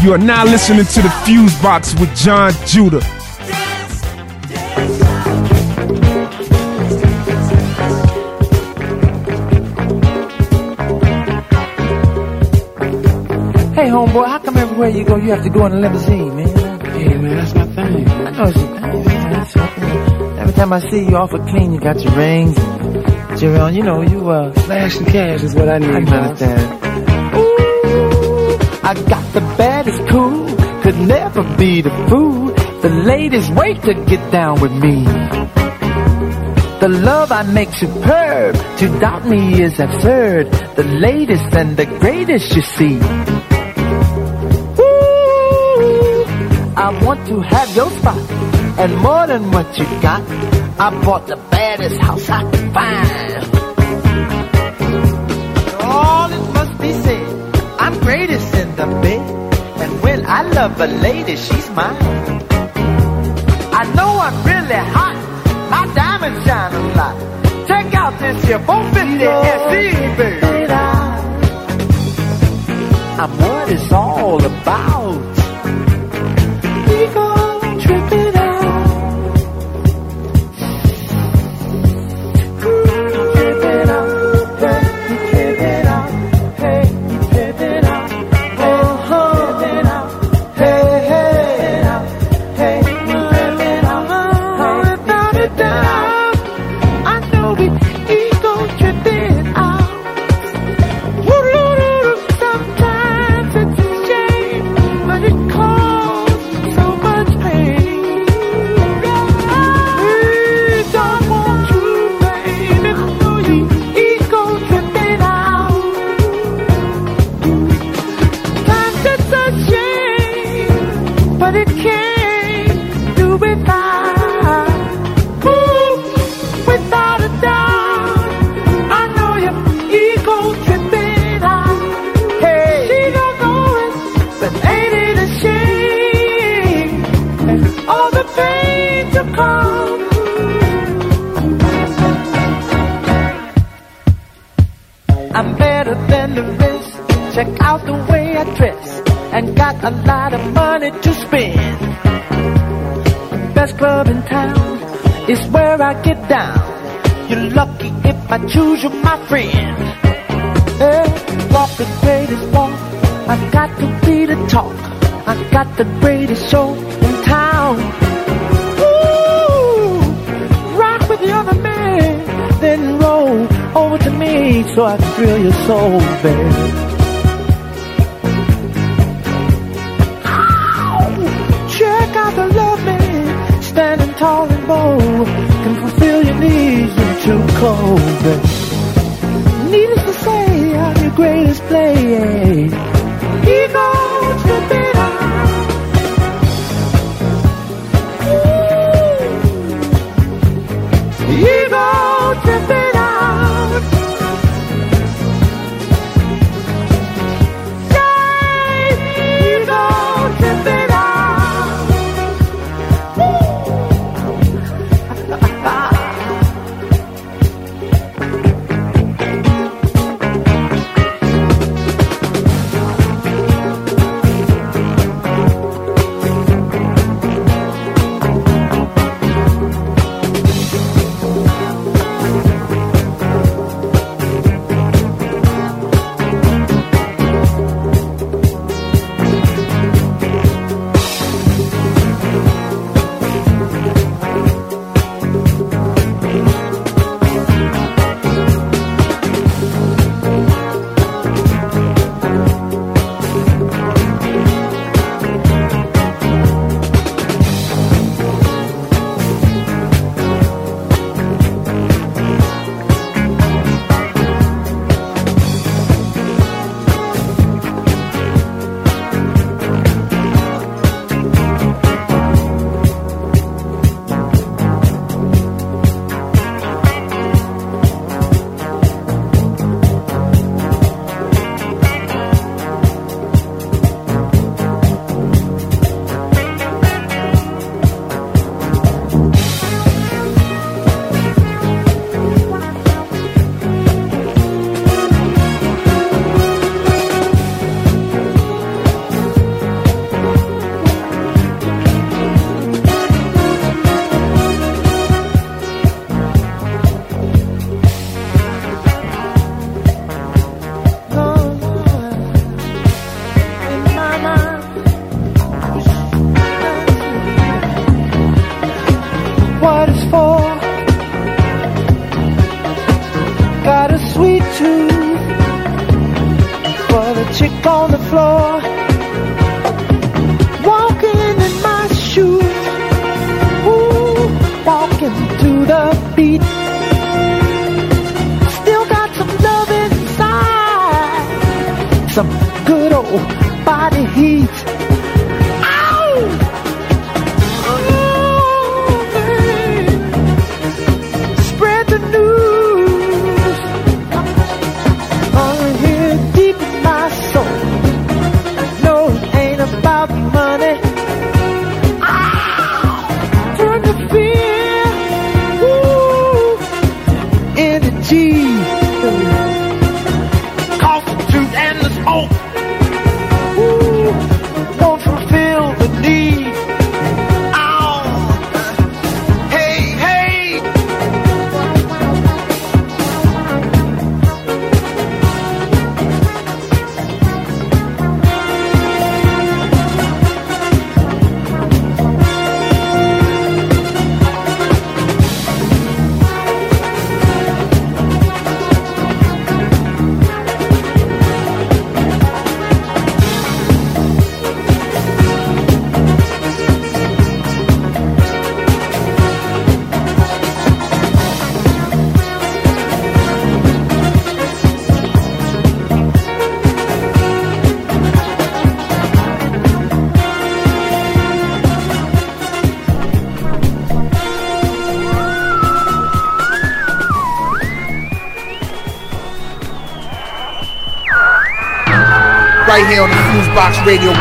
You are now listening to the Fuse Box with John Judah. Hey, homeboy, how come everywhere you go you have to go in a limousine, man? Hey, man, that's my thing. I know it's your thing. That's my thing. Every time I see you off of clean, you got your rings, and your own, you know, you flash and cash is what I need. I understand. I got the baddest cool, could never be the fool. The ladies wait to get down with me. The love I make superb, to doubt me is absurd. The latest and the greatest, you see. Ooh, I want to have your spot, and more than what you got. I bought the baddest house I could find. All it must be said, I'm greatest in the bed, and when I love a lady, she's mine. I know I'm really hot, my diamonds shine a lot. Check out this here 450 and see, baby. I'm what it's all about. best club in town. It's where I get down. You're lucky if I choose you, my friend. Hey, walk the greatest walk. I got to be the talk. I got the greatest show in town. Ooh, rock with the other man, then roll over to me so I thrill your soul, babe. Tall and bold, can fulfill your needs in true clothing. Needless to say, I'm your greatest play. Eagles to better. Eagles to better. Yay! Eagles to better. Right here on the Fuse Box Radio.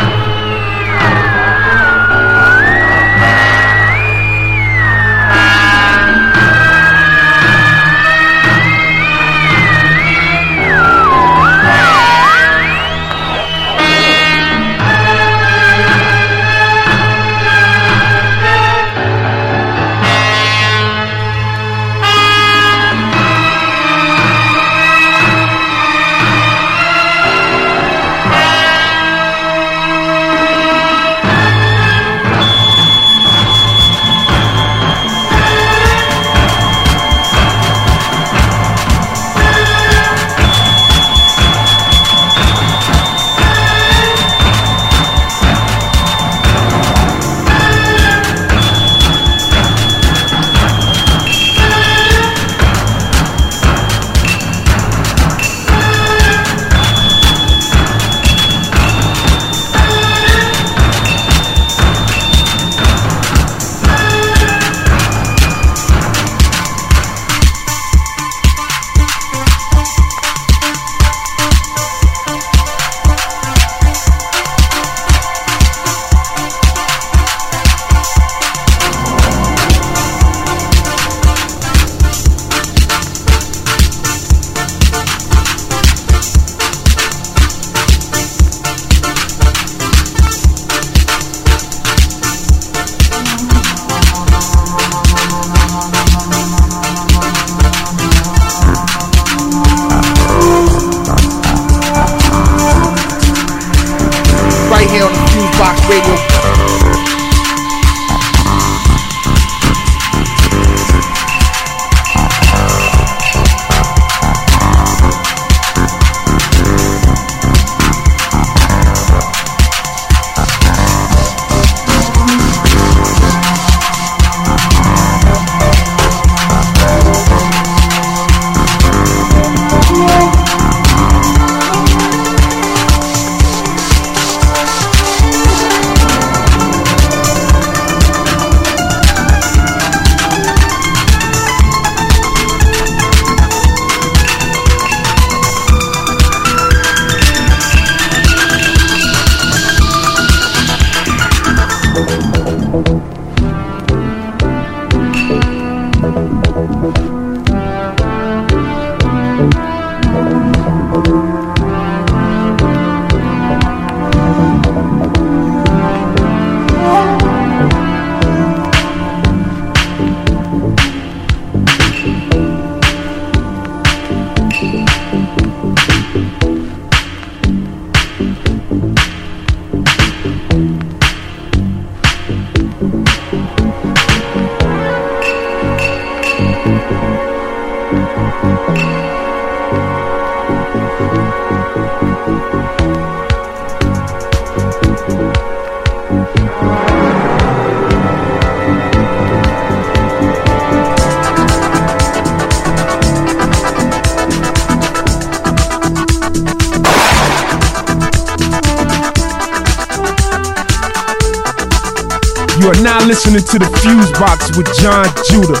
are now listening to the Fuse Box with John Judah.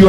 You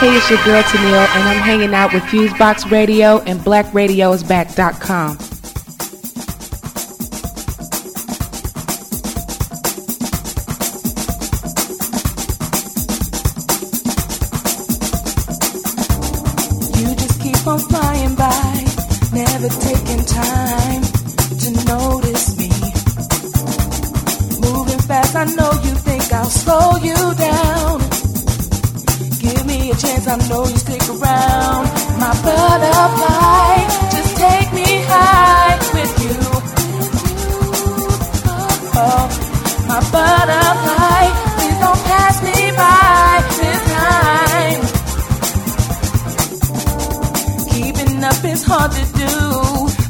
Hey, it's your girl Tenille, and I'm hanging out with Fusebox Radio and blackradioisback.com. You just keep on flying by, never taking time to notice me. Moving fast, I know you think I'll slow you down. A chance, I know you stick around. My butterfly, just take me high with you. Oh, my butterfly, please don't pass me by this time. Keeping up is hard to do.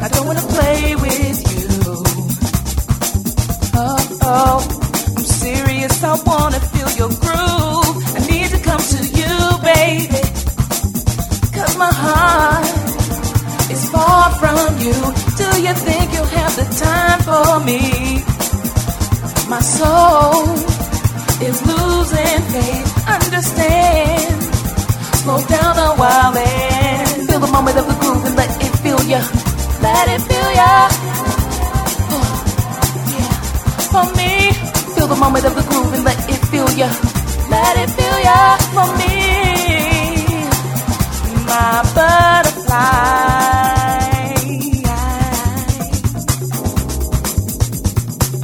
I don't wanna play with you. Oh, oh, I'm serious, I wanna feel your groove. I need to come to you, baby, 'cause my heart is far from you. Do you think you'll have the time for me? My soul is losing faith. Understand, slow down a while and feel the moment of the groove and let it feel ya. Let it feel ya. Yeah. For me, feel the moment of the groove and let it feel ya. Let it feel ya. For me, my butterfly,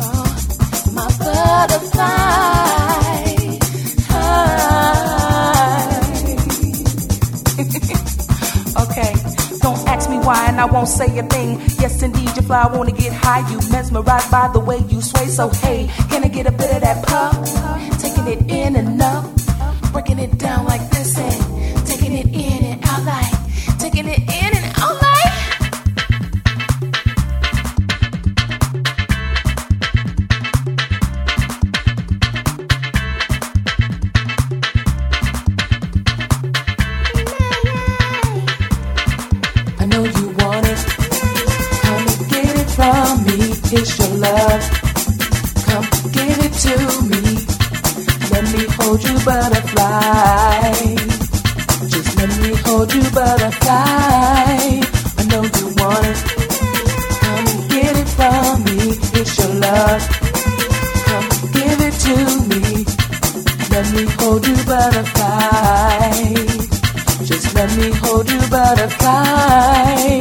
oh, my butterfly. Okay, don't ask me why, and I won't say a thing. Yes, indeed, you fly, I wanna get high. You mesmerized by the way you sway. So hey, can I get a bit of that puff? Taking it in and up, breaking it down like this and taking it in. hold you, butterfly. Just let me hold you, butterfly. I know you want it. Come and get it from me. It's your love. Come and give it to me. Let me hold you, butterfly. Just let me hold you, butterfly.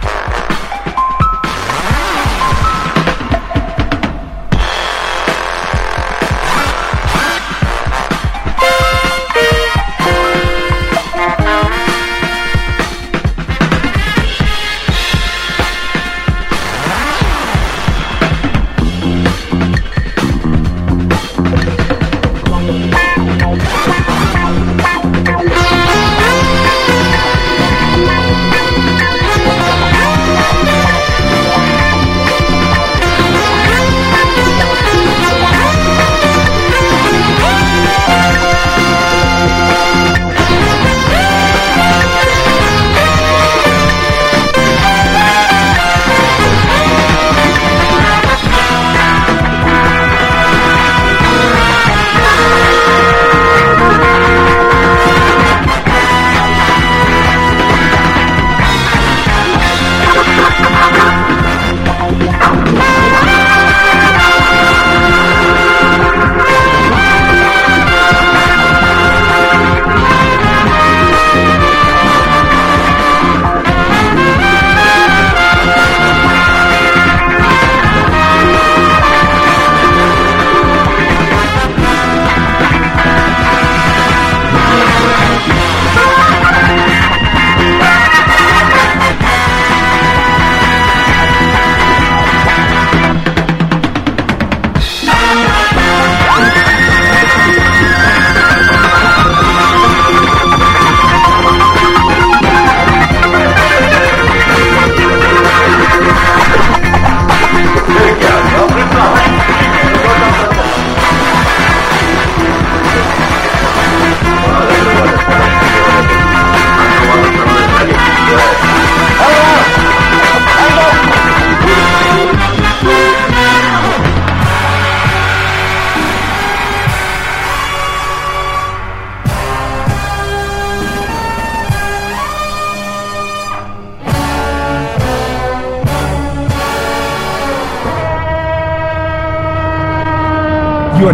You are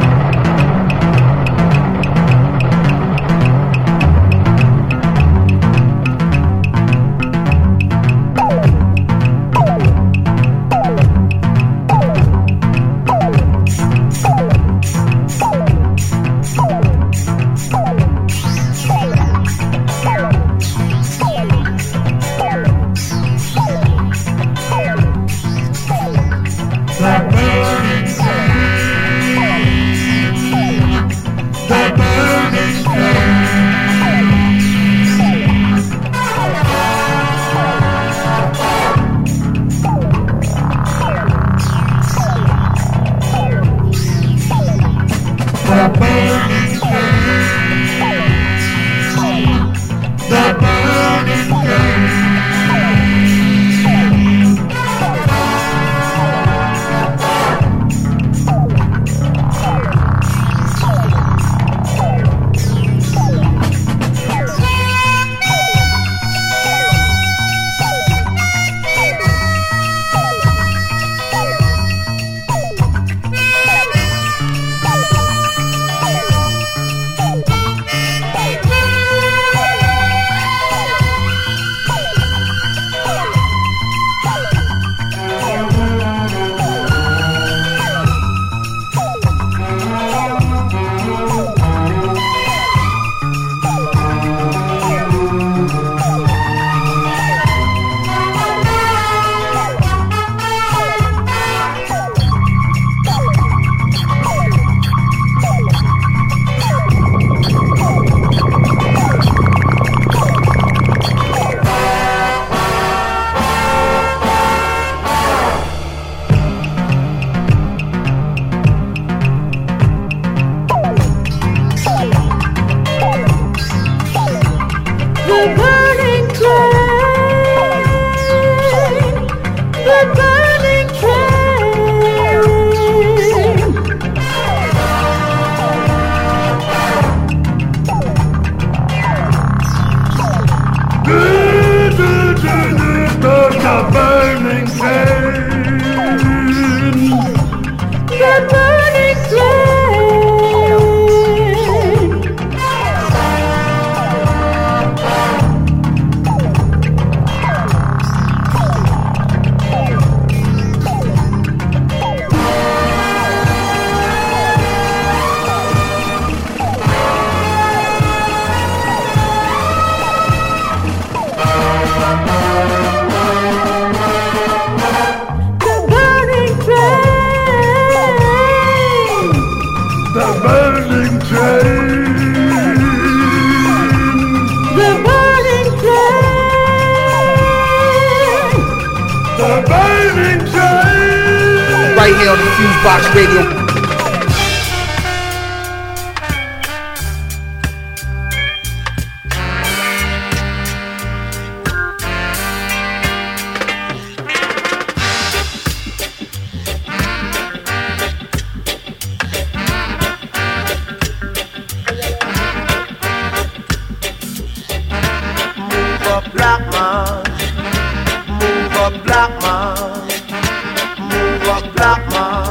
Move up, black man.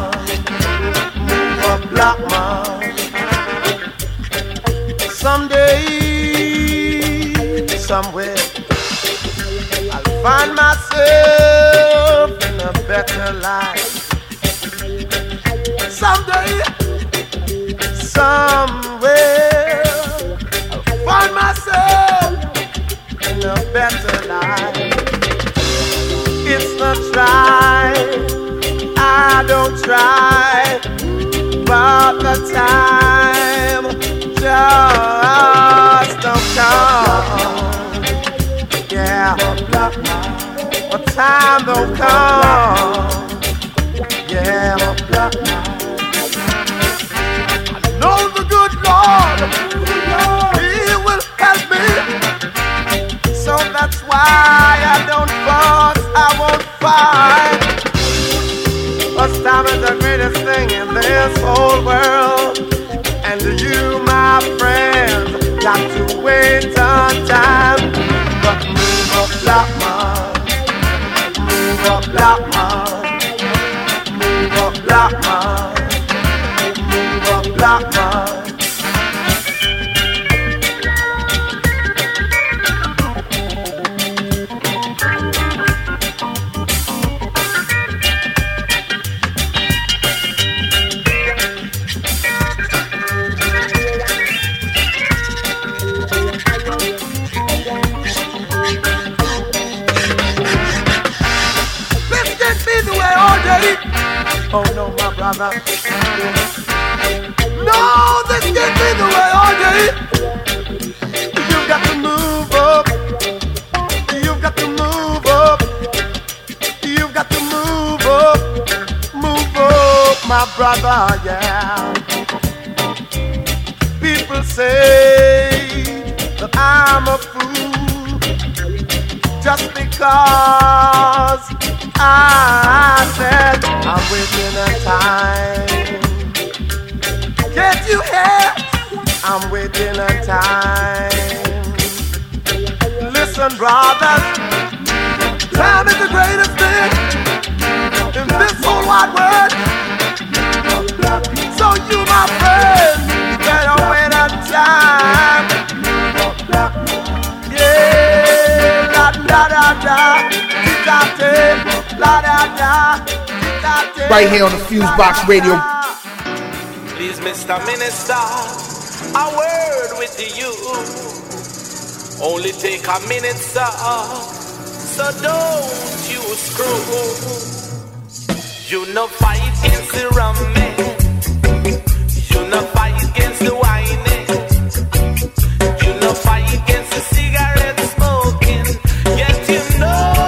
Oh no, my brother. No, this can't be the way all day. You've got to move up. You've got to move up. You've got to move up. Move up, my brother, yeah. People say that I'm a fool just because I said I'm wasting the time. Can't you hear? I'm wasting the time. Listen, brothers, time is the greatest thing in this whole wide world. So you, my friend, better wait a time. Yeah, la da da da. Right here on the Fuse Box Radio. Please, Mr. Minister, a word with you. Only take a minute, sir, so don't you screw. You no fight against the rum man. You no fight against the wine man. You no fight against the cigarette smoking. Yet you know.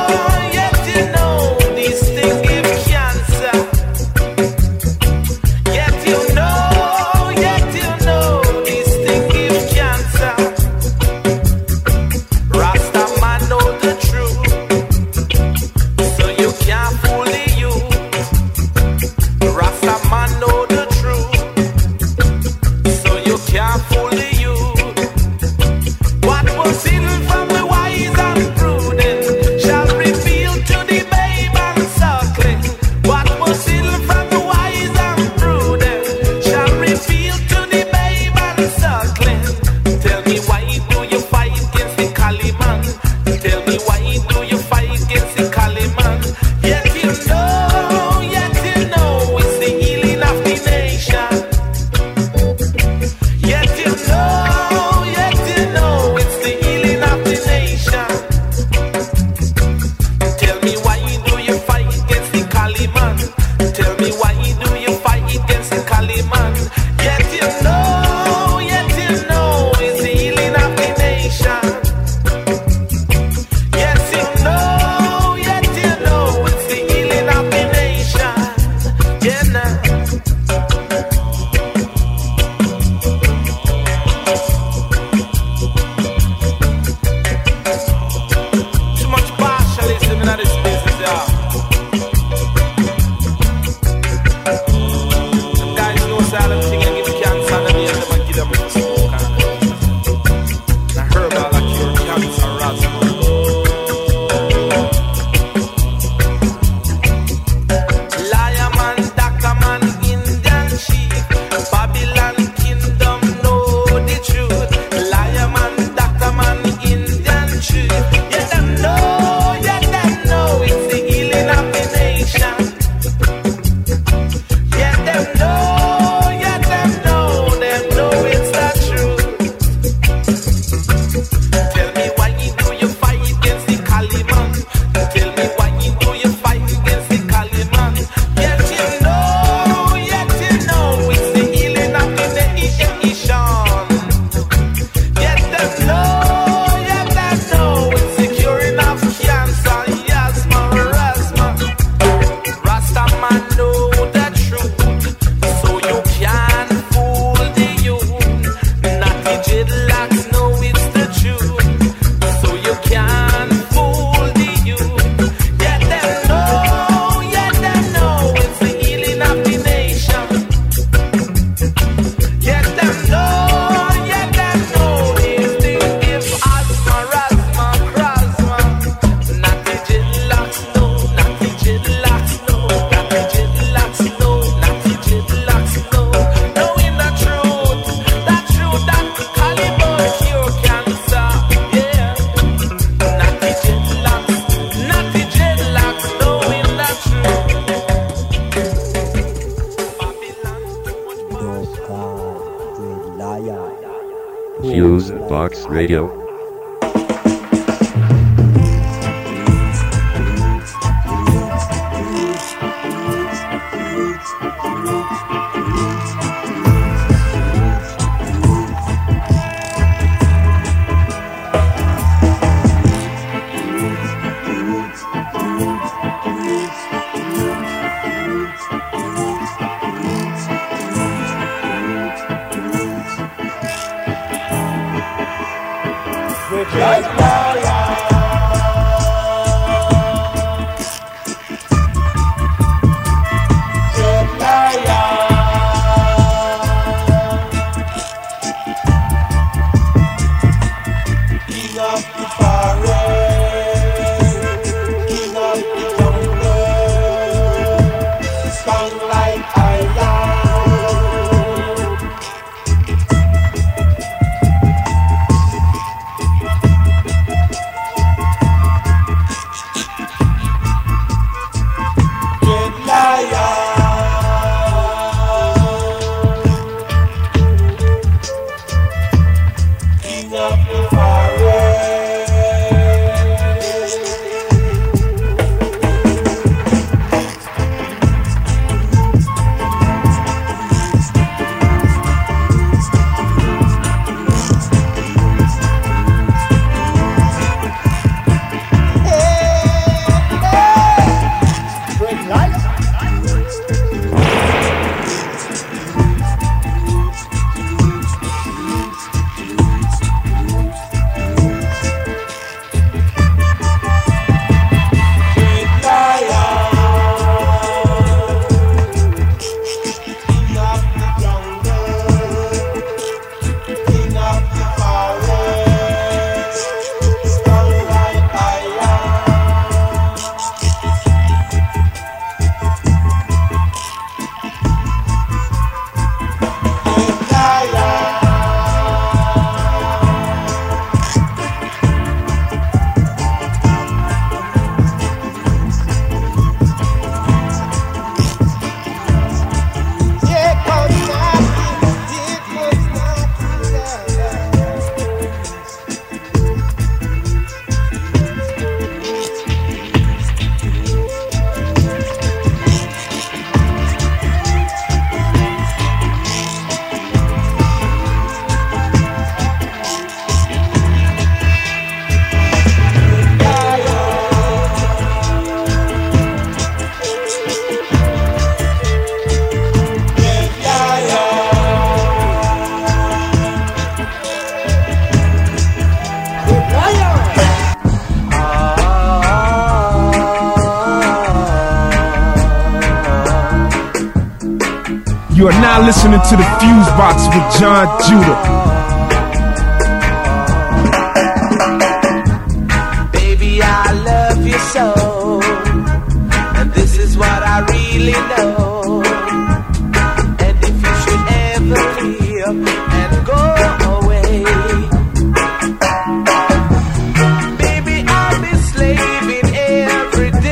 Y'all listening to the Fuse Box with John Judah. Baby, I love you so, and this is what I really know. And if you should ever leave and go away, baby, I'll be slaving every day.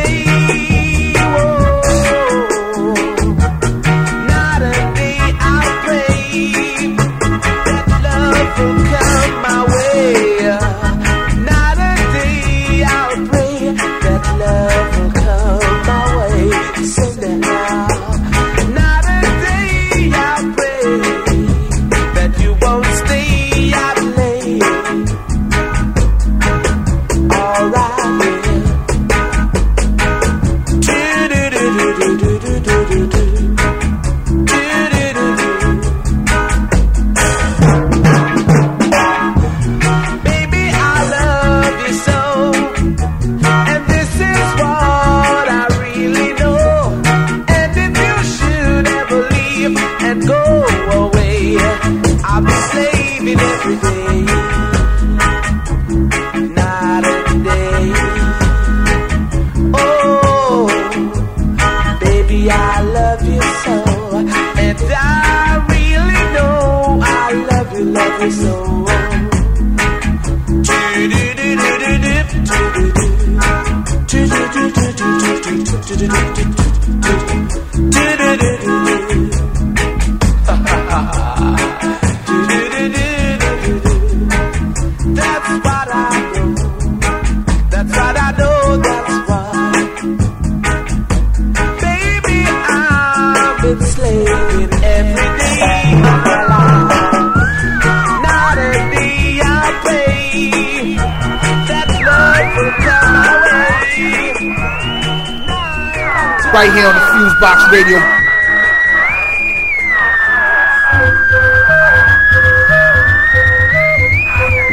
Right here on the Fuse Box Radio.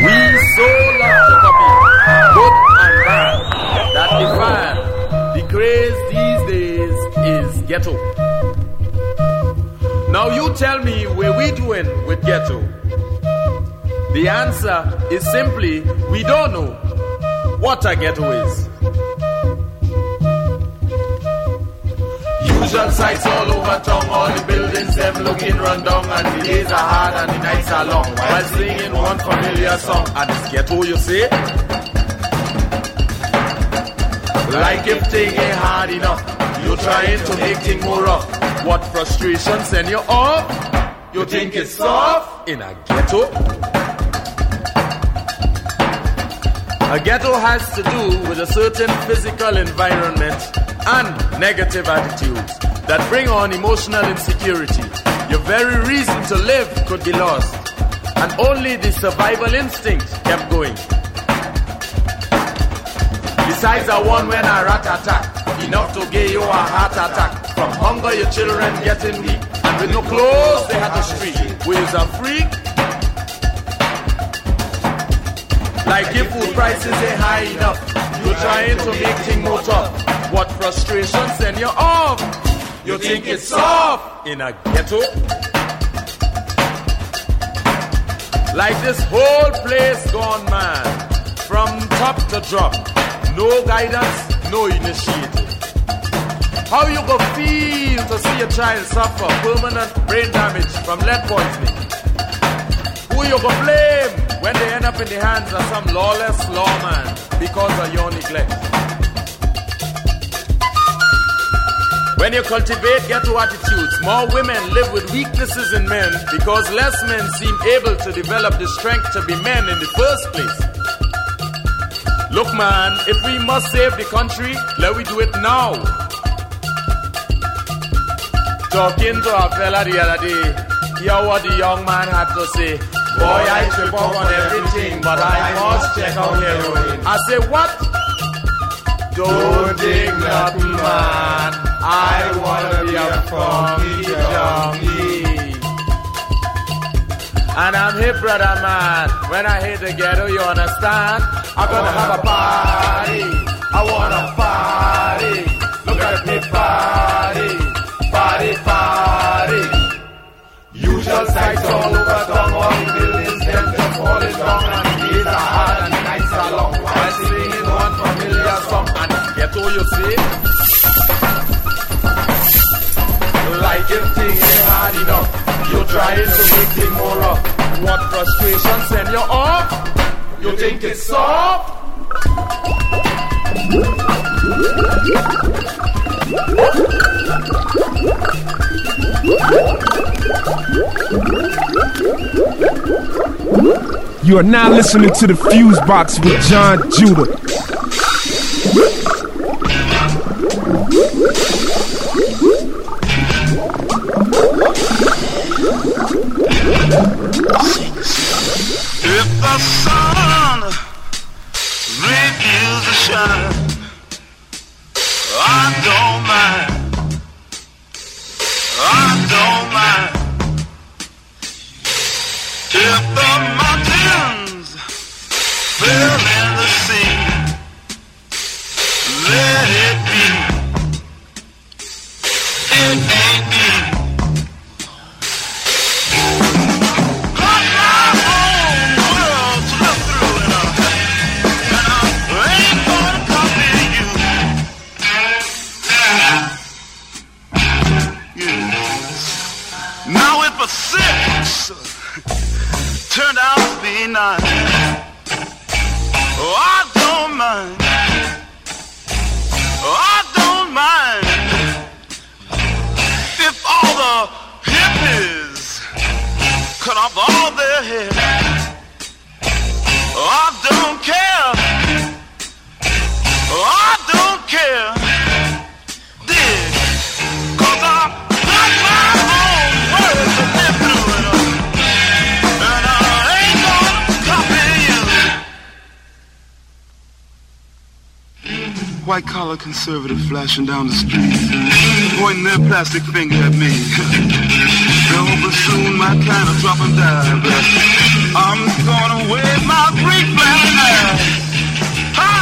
We so love to be good and bad that the fire, the craze these days is ghetto. Now you tell me where we doing with ghetto. The answer is simply we don't know what a ghetto is. Usual sights all over town, all the buildings them looking run down, and the days are hard and the nights are long, while singing one familiar song, and it's ghetto, you see? Like if thing ain't hard enough, you're trying to make things more rough. What frustration send you off? You think it's soft in a ghetto? A ghetto has to do with a certain physical environment and negative attitudes that bring on emotional insecurity. Your very reason to live could be lost, and only the survival instinct kept going. Besides, I warn when a rat attack, enough to give you a heart attack. From hunger, your children getting weak, and with no clothes, they had to streak. Who is a freak? Like if food prices ain't high enough, you're trying to make things more tough. What frustration send you off? You think it's soft in a ghetto? Like this whole place gone mad, from top to drop, no guidance, no initiative. How you go feel to see a child suffer permanent brain damage from lead poisoning? Who you go blame when they end up in the hands of some lawless lawman because of your neglect? When you cultivate ghetto attitudes, more women live with weaknesses in men because less men seem able to develop the strength to be men in the first place. Look, man, if we must save the country, let we do it now. Talking to a fella the other day, hear what the young man had to say. Boy, I trip up on everything, but I must check out heroin. I say, what? Don't dig nothing, man. I wanna be a funky junkie. And I'm hip, brother man. When I hit the ghetto, you understand? I'm gonna have a party. I wanna party. Look at me party. Party, party. Terror sites all over town, all the buildings, them just falling down. And days are hard and nights are long, while singing one familiar song. And get all you see, like if things ain't hard enough, you're trying to make things more rough. What frustration send you off? You think it's soft? You are now listening to the Fuse Box with John Judah. If the sun refuses to shine, I don't mind. I don't mind. If the mountains fill in the sea, let it be. It ain't me. Got my own world to look through, and I ain't gonna copy you. Now if a six turned out to be nine, oh, I don't mind. Oh, I don't mind. If all the hippies cut off all their hair, oh, I don't care. Oh, I don't care. Dig. 'Cause I got my own words to live through, and I ain't gonna copy you. White collar conservative flashing down the street, pointing their plastic finger at me. Don't pursue my kind of drop and dive. I'm gonna wave my free flag now. Hi!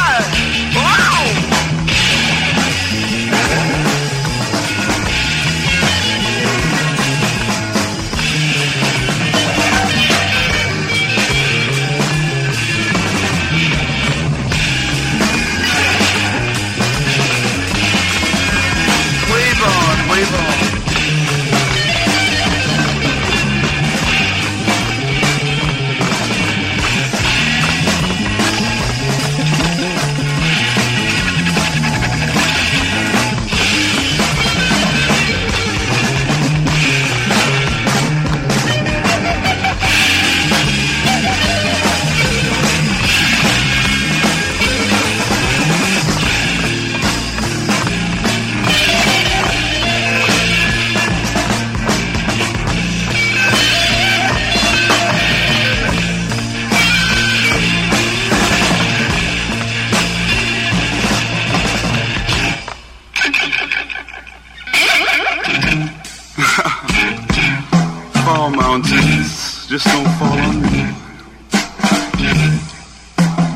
Just don't fall on me.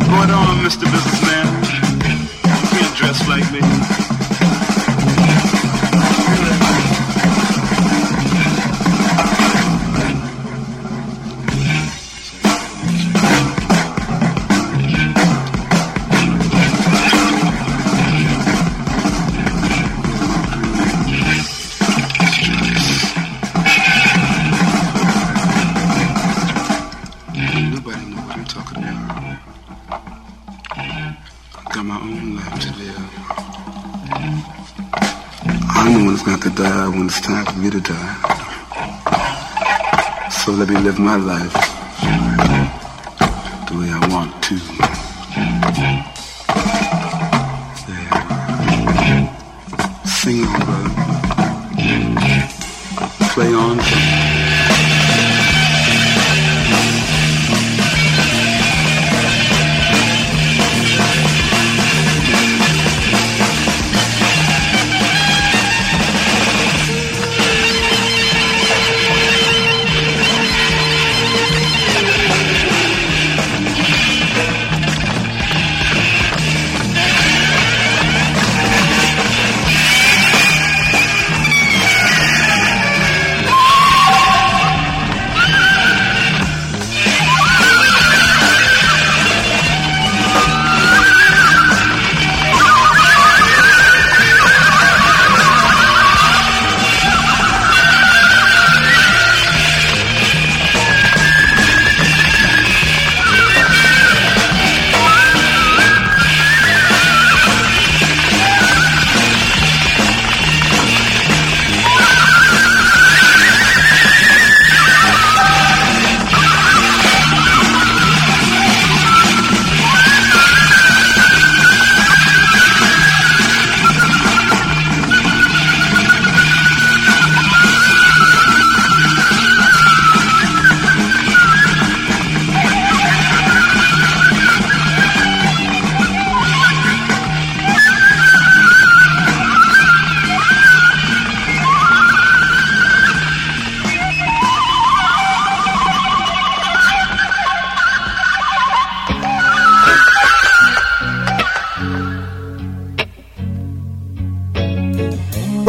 Going on, Mr. Businessman. You can't dress like me. When it's time for me to die, so let me live my life the way I want to. There. Sing on, brother. Play on.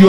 You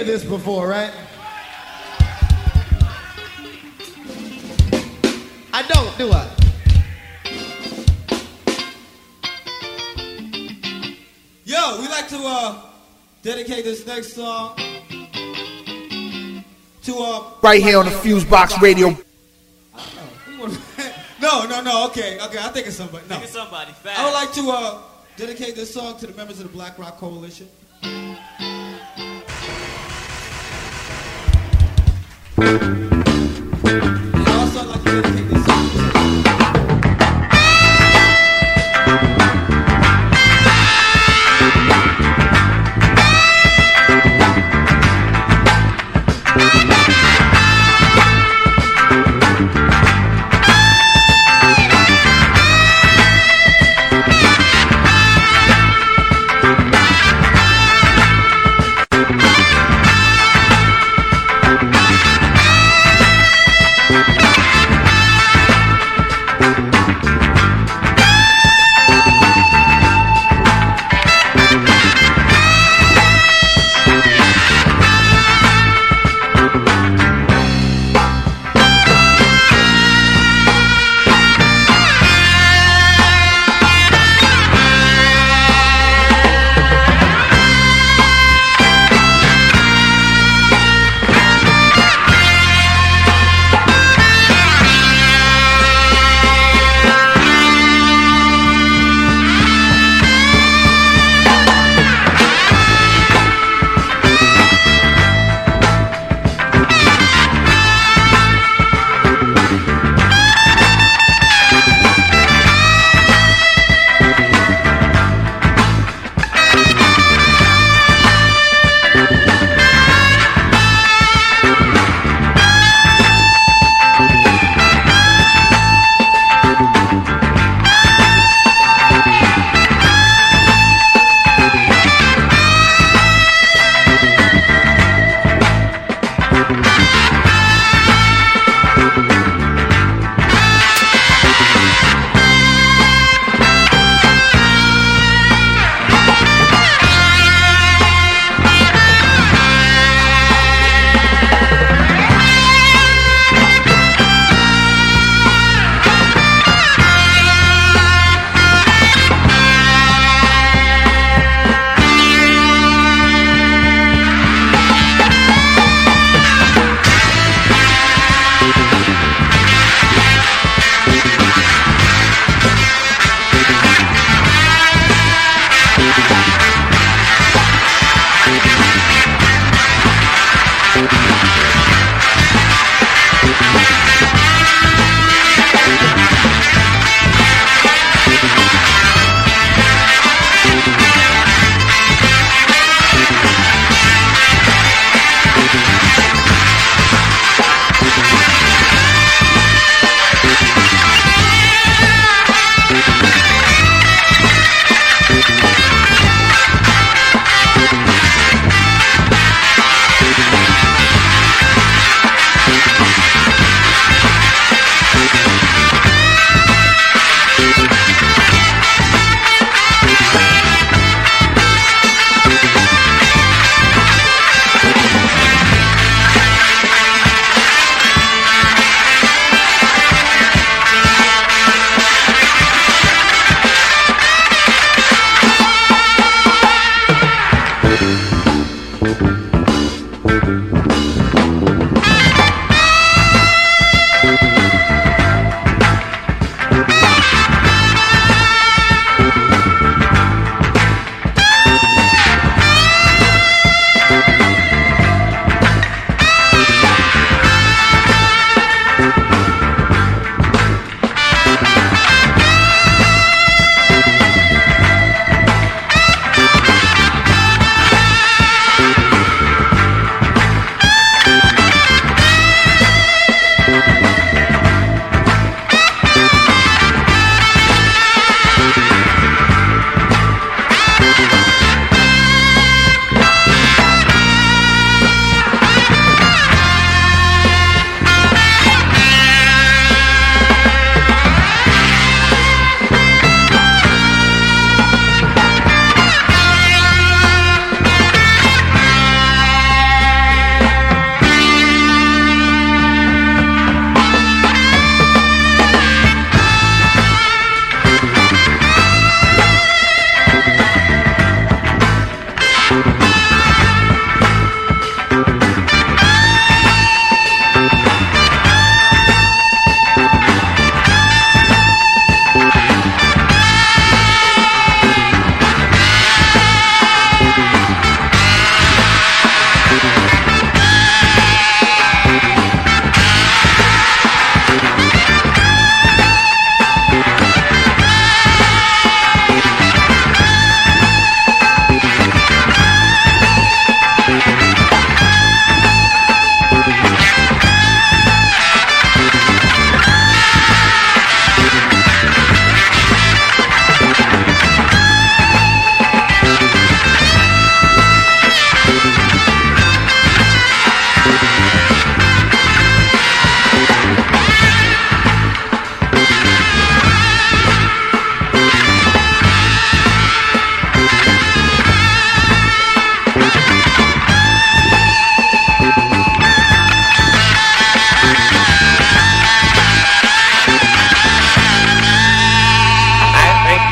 This before, right? I don't, do I? Yo, we like to dedicate this next song to right here on the Fuse Box Radio. No, okay. I think it's somebody. No. I think it's somebody. Fast. I would like to dedicate this song to the members of the Black Rock Coalition.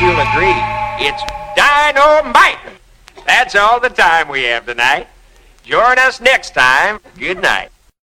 you'll agree, it's dynamite. That's all the time we have tonight. Join us next time. Good night.